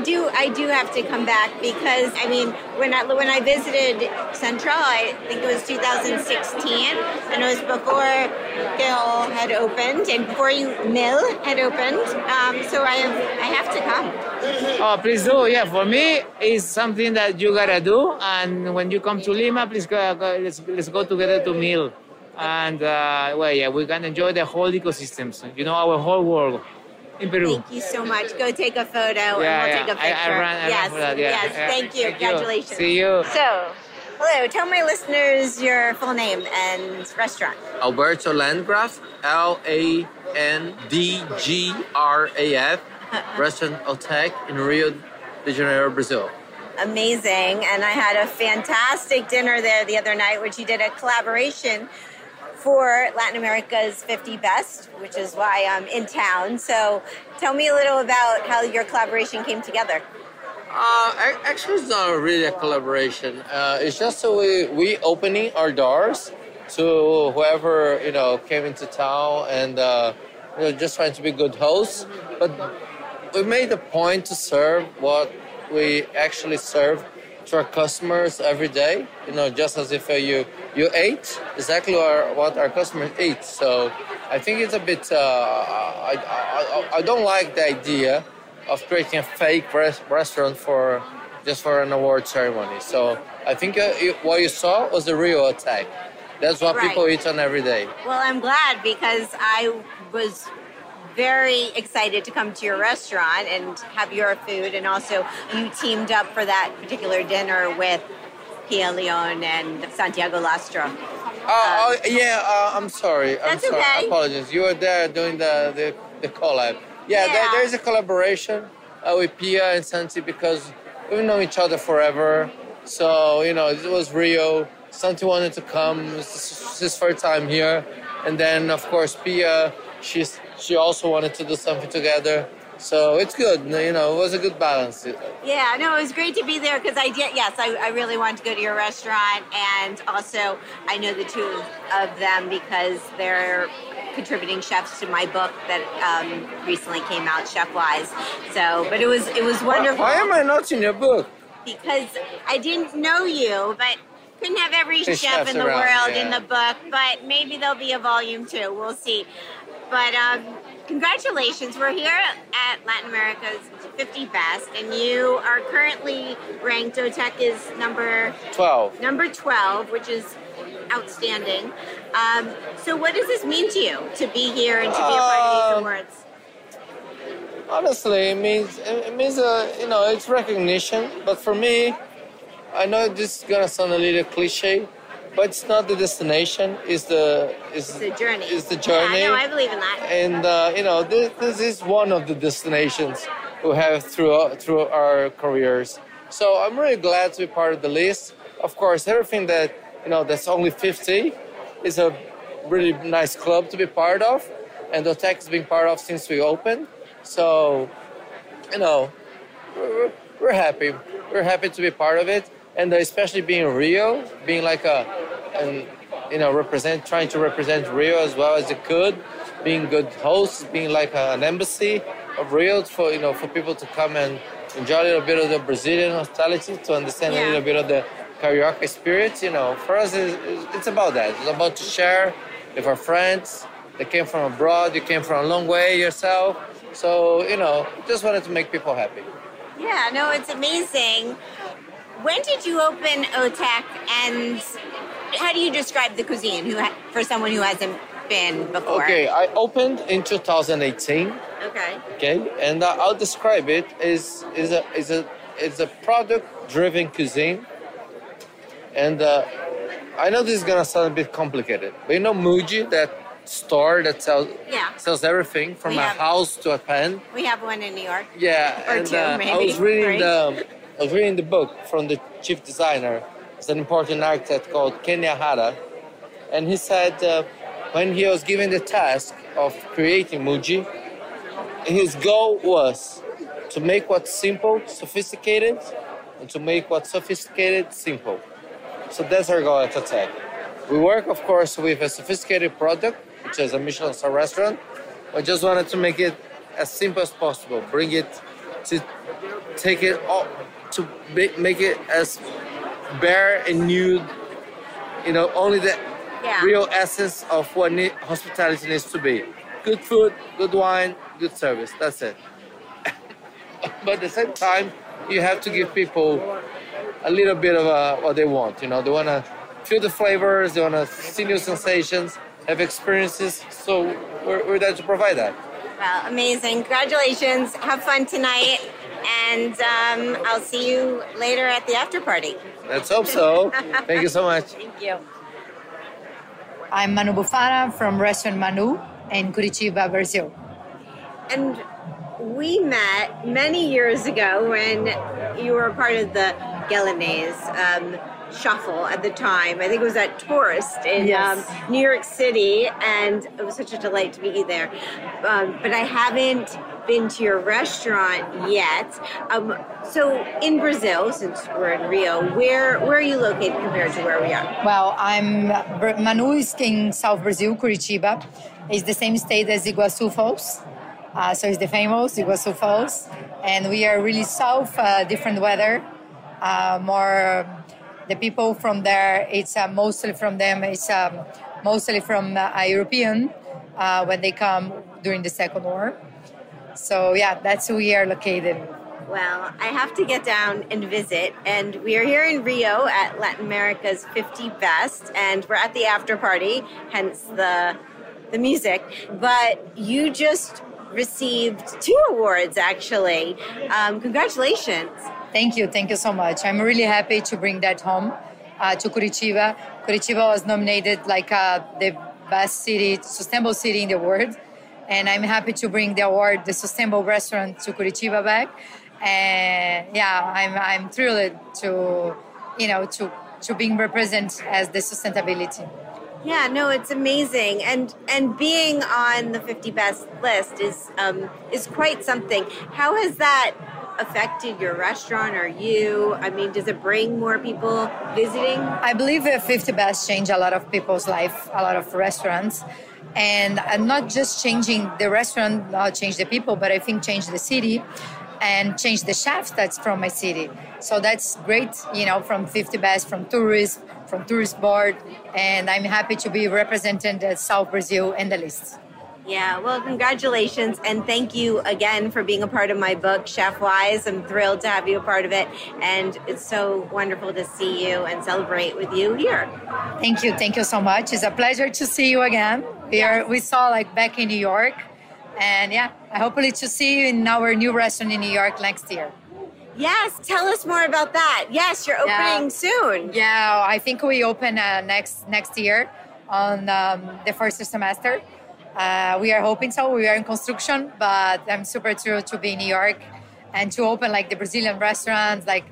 do have to come back because, I mean, when I visited Central, I think it was 2016, and it was before Gil had opened and before Mill had opened, so I have to come. Oh, please do. Yeah, for me, it's something that you gotta do, and when you come to Lima, please go, let's go together to Mill, and, we can enjoy the whole ecosystem, so, you know, our whole world. In Peru. Thank you so much. Go take a photo and we'll take a picture. I ran for that. Thank you. Congratulations. See you. So, hello. Tell my listeners your full name and restaurant. Alberto Landgraff, Landgraf, restaurant Oteque in Rio de Janeiro, Brazil. Amazing. And I had a fantastic dinner there the other night, which you did a collaboration for Latin America's 50 Best, which is why I'm in town. So tell me a little about how your collaboration came together. Actually, it's not really a collaboration. It's just we opening our doors to whoever, you know, came into town and just trying to be good hosts. But we made a point to serve what we actually serve to our customers every day, you know, just as if you ate exactly what our customers eat. So I think it's a bit, I don't like the idea of creating a fake restaurant for an award ceremony. So I think what you saw was the real attack. That's what people eat on every day. Well, I'm glad because I was very excited to come to your restaurant and have your food, and also you teamed up for that particular dinner with Pia Leone and Santiago Lastra. I'm sorry. That's sorry. Okay. Apologies. You were there doing the collab. There's a collaboration with Pia and Santi because we've known each other forever. So, you know, it was Rio. Santi wanted to come. It's his first time here. And then, of course, Pia, she also wanted to do something together. So it's good, you know, it was a good balance. Yeah, no, it was great to be there because I really wanted to go to your restaurant. And also, I know the two of them because they're contributing chefs to my book that recently came out, ChefWise. So, but it was wonderful. Why am I not in your book? Because I didn't know you, but... couldn't have every chef in the world in the book, but maybe there'll be a volume 2. We'll see. But congratulations. We're here at Latin America's 50 Best, and you are currently ranked. Oteque is number 12. Number 12, which is outstanding. So what does this mean to you to be here and to be a part of these awards? Honestly, it means you know, it's recognition, but for me, I know this is going to sound a little cliche, But it's not the destination; it's the journey. It's the journey. Yeah, no, I believe in that. And you know, this is one of the destinations we have through our careers. So I'm really glad to be part of the list. Of course, everything that you know that's only 50 is a really nice club to be part of, and Oteque has been part of since we opened. So, you know, we're happy. We're happy to be part of it, and especially being Rio, being like trying to represent Rio as well as it could, being good hosts, being like an embassy of Rio for people to come and enjoy a little bit of the Brazilian hospitality, to understand a little bit of the Carioca spirit. You know, for us, it's about that. It's about to share with our friends. They came from abroad. You came from a long way yourself. So, you know, just wanted to make people happy. Yeah, no, it's amazing. When did you open Oteque, and how do you describe the cuisine for someone who hasn't been before? Okay, I opened in 2018. Okay, and I'll describe it as a product-driven cuisine. And I know this is gonna sound a bit complicated, but you know Muji, that store that sells everything from a house to a pen. We have one in New York. Yeah, or two, maybe. I was reading the book from the chief designer. It's an important architect called Kenya Hara, and he said when he was given the task of creating Muji, his goal was to make what's simple sophisticated, and to make what's sophisticated simple. So that's our goal at Oteque. We work, of course, with a sophisticated product, which is a Michelin-star restaurant. We just wanted to make it as simple as possible, make it as bare and nude, you know, only the real essence of what hospitality needs to be. Good food, good wine, good service, that's it. But at the same time, you have to give people a little bit of what they want, you know. They want to feel the flavors, they want to see new sensations, have experiences, so we're there to provide that. Well, amazing. Congratulations. Have fun tonight, and I'll see you later at the after party. Let's hope so. Thank you so much. Thank you. I'm Manu Bufara from Restaurant Manu in Curitiba, Brazil. And we met many years ago when you were part of the Galanes shuffle at the time. I think it was at Tourist in New York City, and it was such a delight to meet you there. But I haven't been to your restaurant yet. So in Brazil, since we're in Rio, where are you located compared to where we are? Well, Manu is in South Brazil, Curitiba. It's the same state as Iguaçu Falls. So it's the famous Iguaçu Falls. And we are really south, different weather. More the people from there, it's mostly from them. It's mostly from European when they come during the Second War. So yeah, that's where we are located. Well, I have to get down and visit. And we are here in Rio at Latin America's 50 Best, and we're at the after party, hence the music. But you just received 2 awards, actually. Congratulations. Thank you so much. I'm really happy to bring that home to Curitiba. Curitiba was nominated like the best city, sustainable city in the world. And I'm happy to bring the award, the sustainable restaurant, to Curitiba back. And yeah, I'm thrilled to being represented as the sustainability. Yeah, no, it's amazing, and being on the 50 Best list is quite something. How has that affected your restaurant or you? I mean, does it bring more people visiting? I believe 50 Best changed a lot of people's life, a lot of restaurants, and not just changing the restaurant, not change the people, but I think change the city and change the chefs that's from my city. So that's great, you know, from 50 Best, from Tourist Board, and I'm happy to be represented at South Brazil and the list. Yeah, well, congratulations, and thank you again for being a part of my book, ChefWise. I'm thrilled to have you a part of it, and it's so wonderful to see you and celebrate with you here. Thank you so much. It's a pleasure to see you again. We saw like back in New York, and yeah, hopefully to see you in our new restaurant in New York next year. Yes, tell us more about that. Yes, you're opening soon. Yeah, I think we open next year on the first semester. We are hoping so. We are in construction, but I'm super thrilled to be in New York and to open like the Brazilian restaurants, like,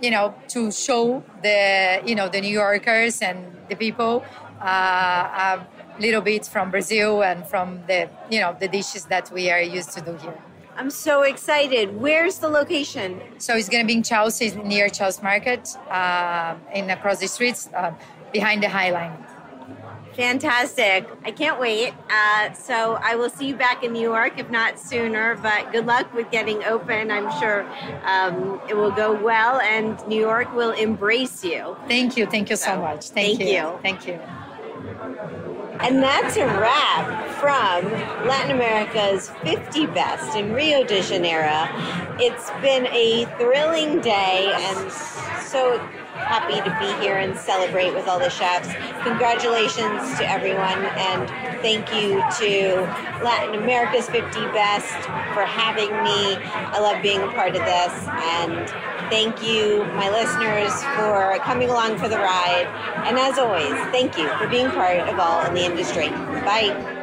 you know, to show the, you know, the New Yorkers and the people a little bit from Brazil and from the, you know, the dishes that we are used to do here. I'm so excited. Where's the location? So it's going to be in Chelsea, near Chelsea Market, in across the streets, behind the High Line. Fantastic. I can't wait. So I will see you back in New York, if not sooner, but good luck with getting open. I'm sure it will go well and New York will embrace you. Thank you. Thank you so much. Thank you. Thank you. And that's a wrap from Latin America's 50 Best in Rio de Janeiro. It's been a thrilling day and so happy to be here and celebrate with all the chefs. Congratulations to everyone and thank you to Latin America's 50 Best for having me. I love being a part of this and thank you, my listeners, for coming along for the ride. And as always, thank you for being part of All in the Industry. Bye.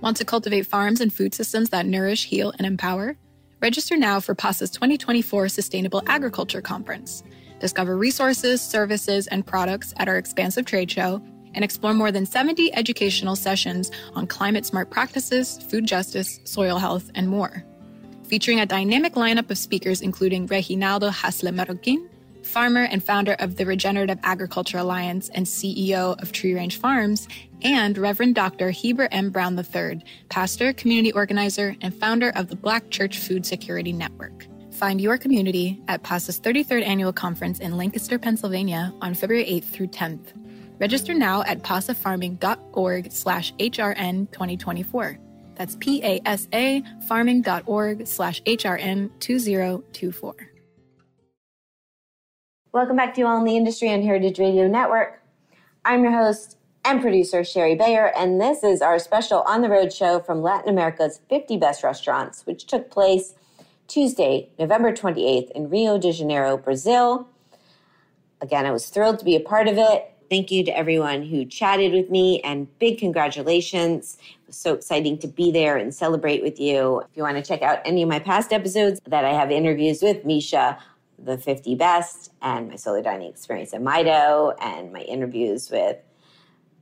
Want to cultivate farms and food systems that nourish, heal, and empower? Register now for PASA's 2024 Sustainable Agriculture Conference. Discover resources, services, and products at our expansive trade show and explore more than 70 educational sessions on climate-smart practices, food justice, soil health, and more. Featuring a dynamic lineup of speakers including Reginaldo Hasle Marroquin, farmer and founder of the Regenerative Agriculture Alliance and CEO of Tree Range Farms, and Reverend Dr. Heber M. Brown III, pastor, community organizer, and founder of the Black Church Food Security Network. Find your community at PASA's 33rd Annual Conference in Lancaster, Pennsylvania on February 8th through 10th. Register now at pasafarming.org/HRN2024. That's PASAfarming.org/HRN2024. Welcome back to All in the Industry on Heritage Radio Network. I'm your host and producer, Sherry Bayer, and this is our special On the Road show from Latin America's 50 Best Restaurants, which took place Tuesday, November 28th in Rio de Janeiro, Brazil. Again, I was thrilled to be a part of it. Thank you to everyone who chatted with me, and big congratulations. It was so exciting to be there and celebrate with you. If you want to check out any of my past episodes that I have interviews with Misha, the 50 Best, and my solo dining experience at Maido, and my interviews with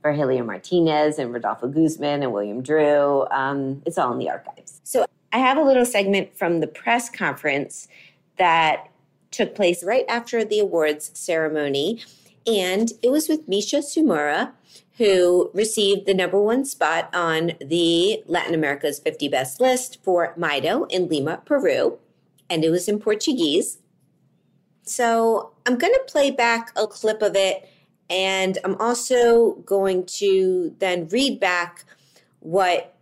Virgilio Martinez and Rodolfo Guzman and William Drew. It's all in the archives. So I have a little segment from the press conference that took place right after the awards ceremony, and it was with Micha Tsumura, who received the #1 spot on the Latin America's 50 Best list for Maido in Lima, Peru, and it was in Portuguese. So I'm going to play back a clip of it, and I'm also going to then read back what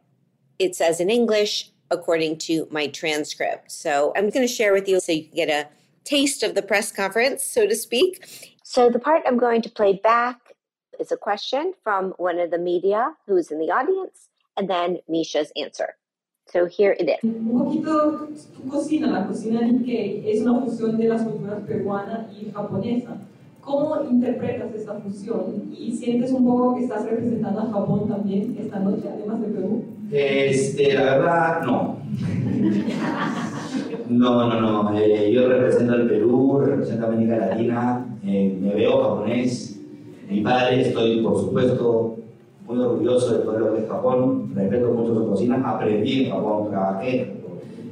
it says in English according to my transcript. So I'm going to share with you so you can get a taste of the press conference, so to speak. So the part I'm going to play back is a question from one of the media who's in the audience, and then Misha's answer. So here it is. Un poquito tu cocina, la cocina Nikkei, es una fusión de las culturas peruana y japonesa. ¿Cómo interpretas esta fusión? ¿Y sientes un poco que estás representando a Japón también esta noche, además de Perú? La verdad, no. No. Yo represento al Perú, represento a América Latina, me veo japonés. Mi padre, estoy, por supuesto, muy orgulloso de todo lo que es Japón, respeto mucho su cocina, aprendí en Japón, trabajé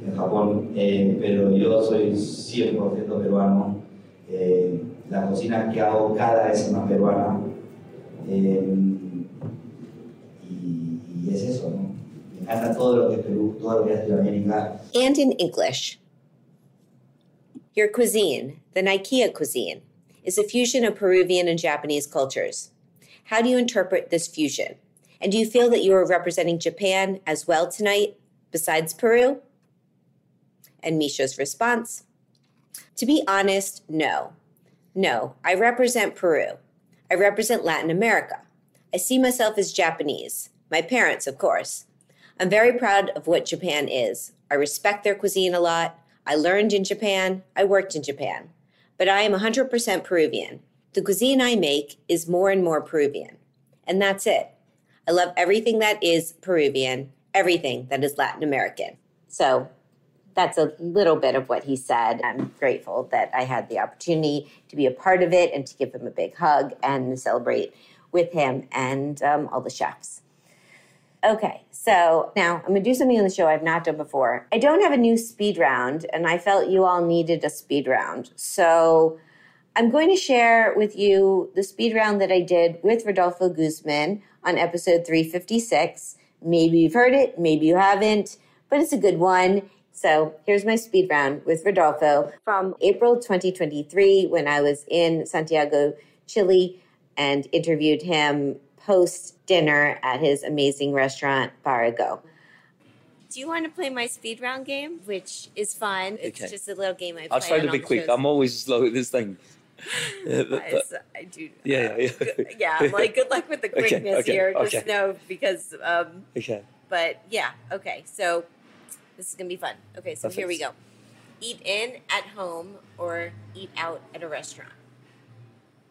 en Japón, pero yo soy 100% peruano, la cocina que hago cada vez es más peruana, y es eso, ¿no? Me encanta todo lo que es Perú, todo lo que es Latinoamérica. And in English, your cuisine, the Nikkei cuisine, is a fusion of Peruvian and Japanese cultures. How do you interpret this fusion? And do you feel that you are representing Japan as well tonight, besides Peru? And Misha's response, to be honest, no. No, I represent Peru. I represent Latin America. I see myself as Japanese. My parents, of course. I'm very proud of what Japan is. I respect their cuisine a lot. I learned in Japan. I worked in Japan. But I am 100% Peruvian. The cuisine I make is more and more Peruvian. And that's it. I love everything that is Peruvian, everything that is Latin American. So that's a little bit of what he said. I'm grateful that I had the opportunity to be a part of it and to give him a big hug and celebrate with him and all the chefs. Okay, so now I'm going to do something on the show I've not done before. I don't have a new speed round, and I felt you all needed a speed round. So I'm going to share with you the speed round that I did with Rodolfo Guzman on episode 356. Maybe you've heard it, maybe you haven't, but it's a good one. So here's my speed round with Rodolfo from April 2023 when I was in Santiago, Chile, and interviewed him post-dinner at his amazing restaurant, Barago. Do you want to play my speed round game, which is fun? Okay. It's just a little game I play. I'll try to be quick. I'm always slow at this thing. I do. Yeah. I'm like, good luck with the quickness here. Just know because... But yeah, okay. So this is going to be fun. Okay, so Perfect. Here we go. Eat in at home or eat out at a restaurant?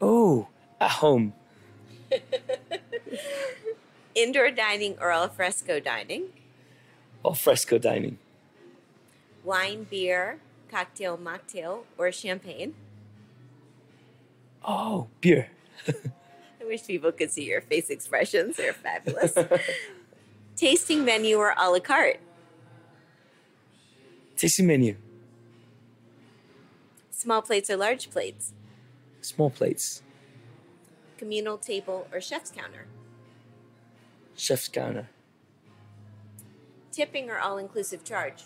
Oh, at home. Indoor dining or alfresco dining? Alfresco dining. Wine, beer, cocktail, mocktail, or champagne? Oh, beer. I wish people could see your face expressions. They're fabulous. Tasting menu or a la carte? Tasting menu. Small plates or large plates? Small plates. Communal table or chef's counter? Chef's counter. Tipping or all-inclusive charge?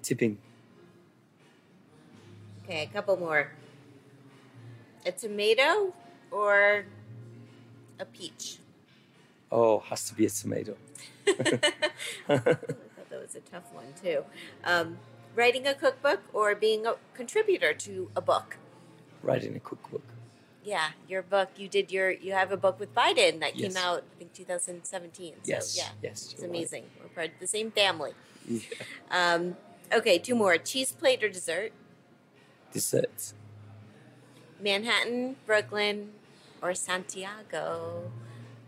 Tipping. Okay, a couple more. A tomato or a peach? Oh, has to be a tomato. I thought that was a tough one, too. Writing a cookbook or being a contributor to a book? Writing a cookbook. Yeah, your book. You have a book with Biden that came out, I think, 2017. So, yes. Yeah, yes. It's amazing. Right. We're part of the same family. Yeah. Okay, two more. Cheese plate or dessert? Dessert. Manhattan, Brooklyn, or Santiago?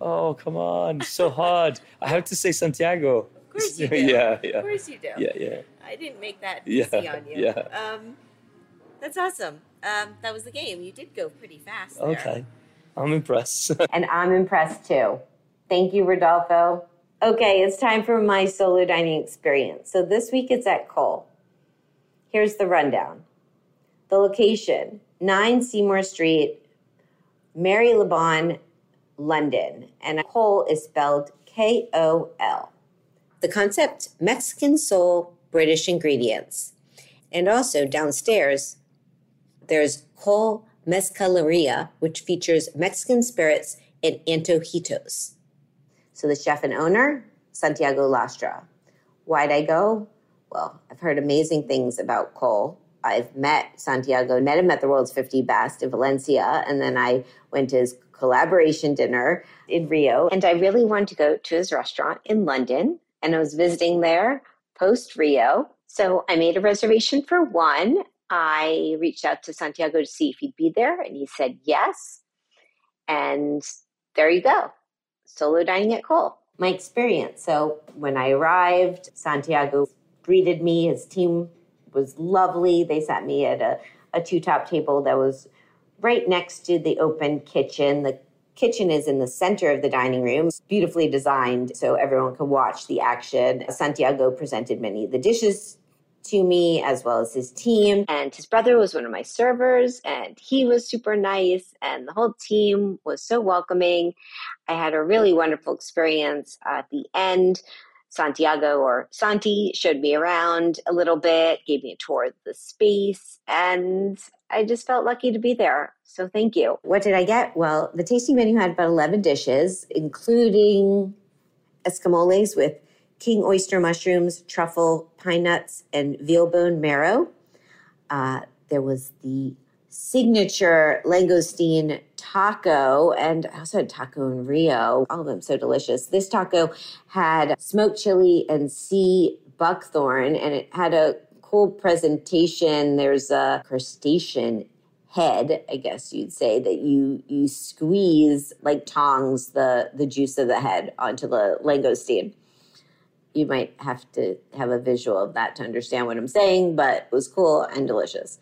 Oh, come on. So hard. I have to say Santiago. Of course you do. Of course you do. Yeah. I didn't make that easy on you. Yeah. That's awesome. That was the game. You did go pretty fast there. Okay. I'm impressed. And I'm impressed too. Thank you, Rodolfo. Okay, it's time for my solo dining experience. So this week it's at Cole. Here's the rundown. The location, 9 Seymour Street, Marylebone, London. And Cole is spelled K-O-L. The concept, Mexican soul, British ingredients. And also downstairs, there's Col Mezcaleria, which features Mexican spirits and antojitos. So the chef and owner, Santiago Lastra. Why'd I go? Well, I've heard amazing things about Col. I've met Santiago, met him at the World's 50 Best in Valencia, and then I went to his collaboration dinner in Rio. And I really wanted to go to his restaurant in London, and I was visiting there post-Rio. So I made a reservation for one. I reached out to Santiago to see if he'd be there, and he said yes. And there you go, solo dining at Cole. My experience. So when I arrived, Santiago greeted me. His team was lovely. They sat me at a two-top table that was right next to the open kitchen. The kitchen is in the center of the dining room, beautifully designed so everyone can watch the action. Santiago presented many of the dishes to me as well as his team. And his brother was one of my servers and he was super nice and the whole team was so welcoming. I had a really wonderful experience at the end. Santiago or Santi showed me around a little bit, gave me a tour of the space, and I just felt lucky to be there. So thank you. What did I get? Well, the tasting menu had about 11 dishes, including escamoles with king oyster mushrooms, truffle, pine nuts, and veal bone marrow. There was the signature langoustine taco, and I also had taco in Rio. All of them so delicious. This taco had smoked chili and sea buckthorn, and it had a cool presentation. There's a crustacean head, I guess you'd say, that you squeeze like tongs the juice of the head onto the langoustine. You might have to have a visual of that to understand what I'm saying, but it was cool and delicious.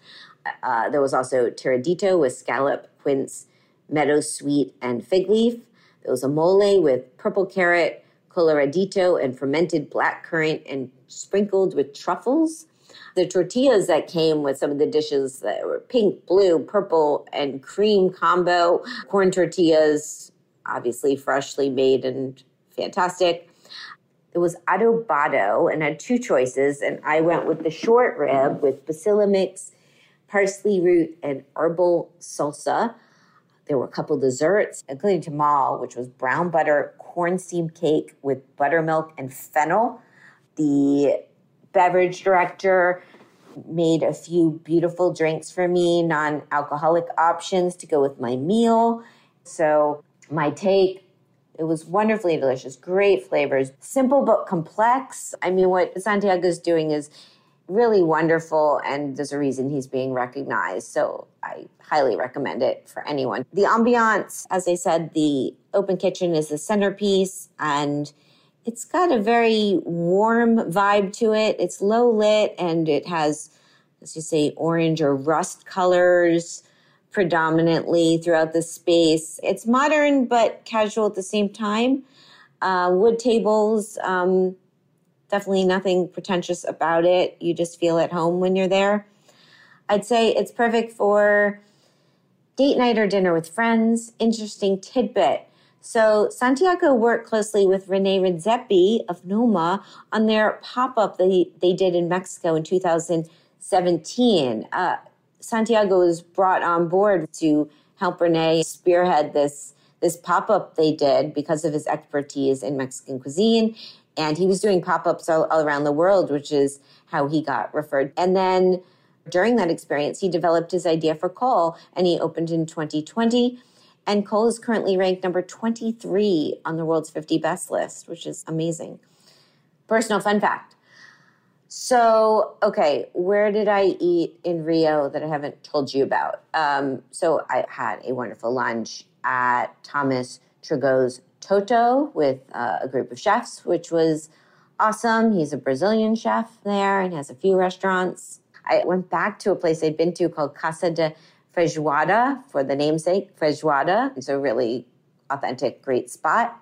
There was also tiradito with scallop, quince, meadowsweet, and fig leaf. There was a mole with purple carrot, coloradito, and fermented black currant, and sprinkled with truffles. The tortillas that came with some of the dishes that were pink, blue, purple, and cream combo. Corn tortillas, obviously freshly made and fantastic. It was adobado and had two choices, and I went with the short rib with basilamix, parsley root, and herbal salsa. There were a couple desserts, including tamal, which was brown butter, corn steamed cake with buttermilk and fennel. The beverage director made a few beautiful drinks for me, non-alcoholic options to go with my meal. So my take, it was wonderfully delicious, great flavors, simple but complex. I mean, what Santiago's doing is really wonderful, and there's a reason he's being recognized. So I highly recommend it for anyone. The ambiance, as I said, the open kitchen is the centerpiece, and it's got a very warm vibe to it. It's low lit, and it has, let's just say, orange or rust colors predominantly throughout the space. It's modern but casual at the same time. Wood tables, definitely nothing pretentious about it. You just feel at home when you're there. I'd say it's perfect for date night or dinner with friends. Interesting tidbit. So Santiago worked closely with Rene Redzepi of Noma on their pop-up that they did in Mexico in 2017. Santiago was brought on board to help Rene spearhead this pop-up they did because of his expertise in Mexican cuisine. And he was doing pop-ups all around the world, which is how he got referred. And then during that experience, he developed his idea for Cole, and he opened in 2020. And Cole is currently ranked number 23 on the world's 50 best list, which is amazing. Personal fun fact. So, okay, where did I eat in Rio that I haven't told you about? So I had a wonderful lunch at Thomas Trigo's Toto with a group of chefs, which was awesome. He's a Brazilian chef there and has a few restaurants. I went back to a place I'd been to called Casa de Feijoada, for the namesake, Feijoada. It's a really authentic, great spot.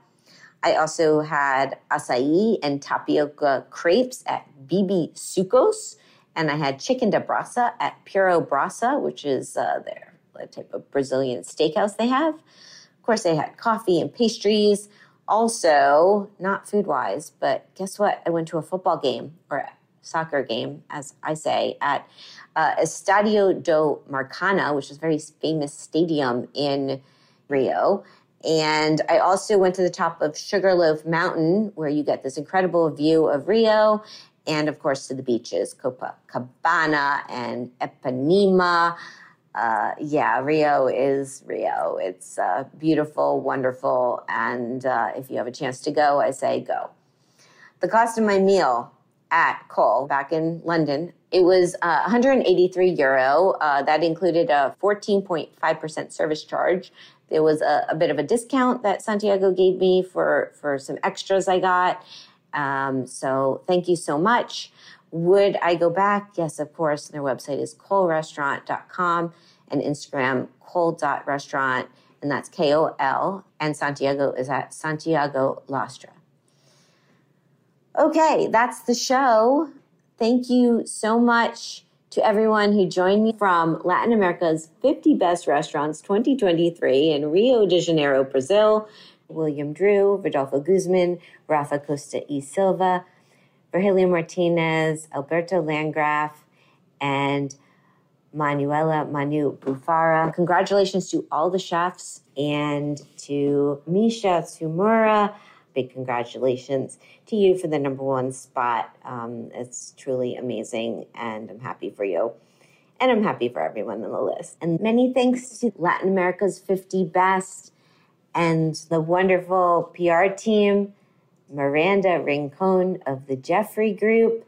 I also had acai and tapioca crepes at Bibi Sucos, and I had chicken de brasa at Puro Brasa, which is their type of Brazilian steakhouse they have. Of course, I had coffee and pastries. Also, not food-wise, but guess what? I went to a football game, or a soccer game, as I say, at Estadio do Maracana, which is a very famous stadium in Rio. And I also went to the top of Sugarloaf Mountain, where you get this incredible view of Rio, and, of course, to the beaches, Copacabana and Ipanema. Rio is Rio. It's beautiful, wonderful, and if you have a chance to go, I say go. The cost of my meal at Cole back in London, it was €183. That included a 14.5% service charge. There was a bit of a discount that Santiago gave me for some extras I got. So thank you so much. Would I go back? Yes, of course. Their website is colerestaurant.com and Instagram cole.restaurant, and that's K-O-L. And Santiago is at Santiago Lastra. Okay, that's the show. Thank you so much to everyone who joined me from Latin America's 50 Best Restaurants 2023 in Rio de Janeiro, Brazil. William Drew, Rodolfo Guzman, Rafa Costa e Silva, Virgilio Martinez, Alberto Landgraff, and Manuela Manu Bufara. Congratulations to all the chefs, and to Micha Tsumura. Big congratulations to you for the number one spot. It's truly amazing, and I'm happy for you. And I'm happy for everyone on the list. And many thanks to Latin America's 50 Best and the wonderful PR team, Miranda Rincon of the Jeffrey Group.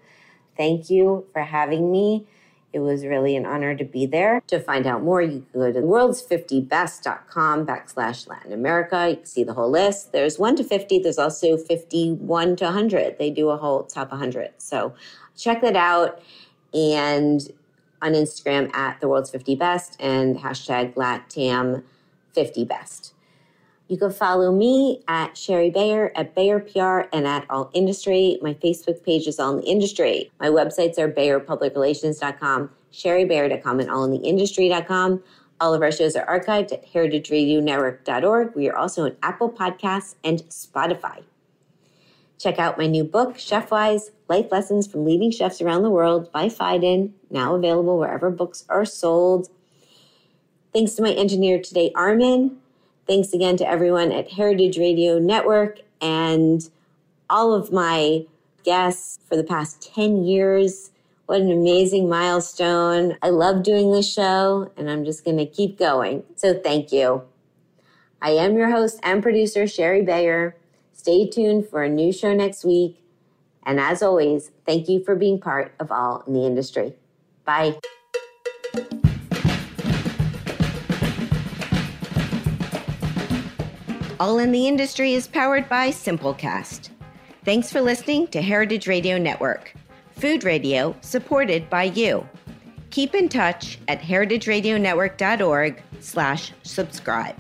Thank you for having me. It was really an honor to be there. To find out more, you can go to worlds50best.com/Latin America. You can see the whole list. There's 1 to 50. There's also 51 to 100. They do a whole top 100. So check that out. And on Instagram at theworlds50best and hashtag LATAM50best. You can follow me at Sherry Bayer, at Bayer PR, and at All Industry. My Facebook page is All in the Industry. My websites are BayerPublicRelations.com, SherryBayer.com, and AllInTheIndustry.com. All of our shows are archived at HeritageRadioNetwork.org. We are also on Apple Podcasts and Spotify. Check out my new book, ChefWise, Life Lessons from Leading Chefs Around the World by Fiden, now available wherever books are sold. Thanks to my engineer today, Armin. Thanks again to everyone at Heritage Radio Network and all of my guests for the past 10 years. What an amazing milestone. I love doing this show, and I'm just going to keep going. So thank you. I am your host and producer, Sherry Bayer. Stay tuned for a new show next week. And as always, thank you for being part of All in the Industry. Bye. All in the Industry is powered by Simplecast. Thanks for listening to Heritage Radio Network, food radio supported by you. Keep in touch at heritageradionetwork.org/subscribe.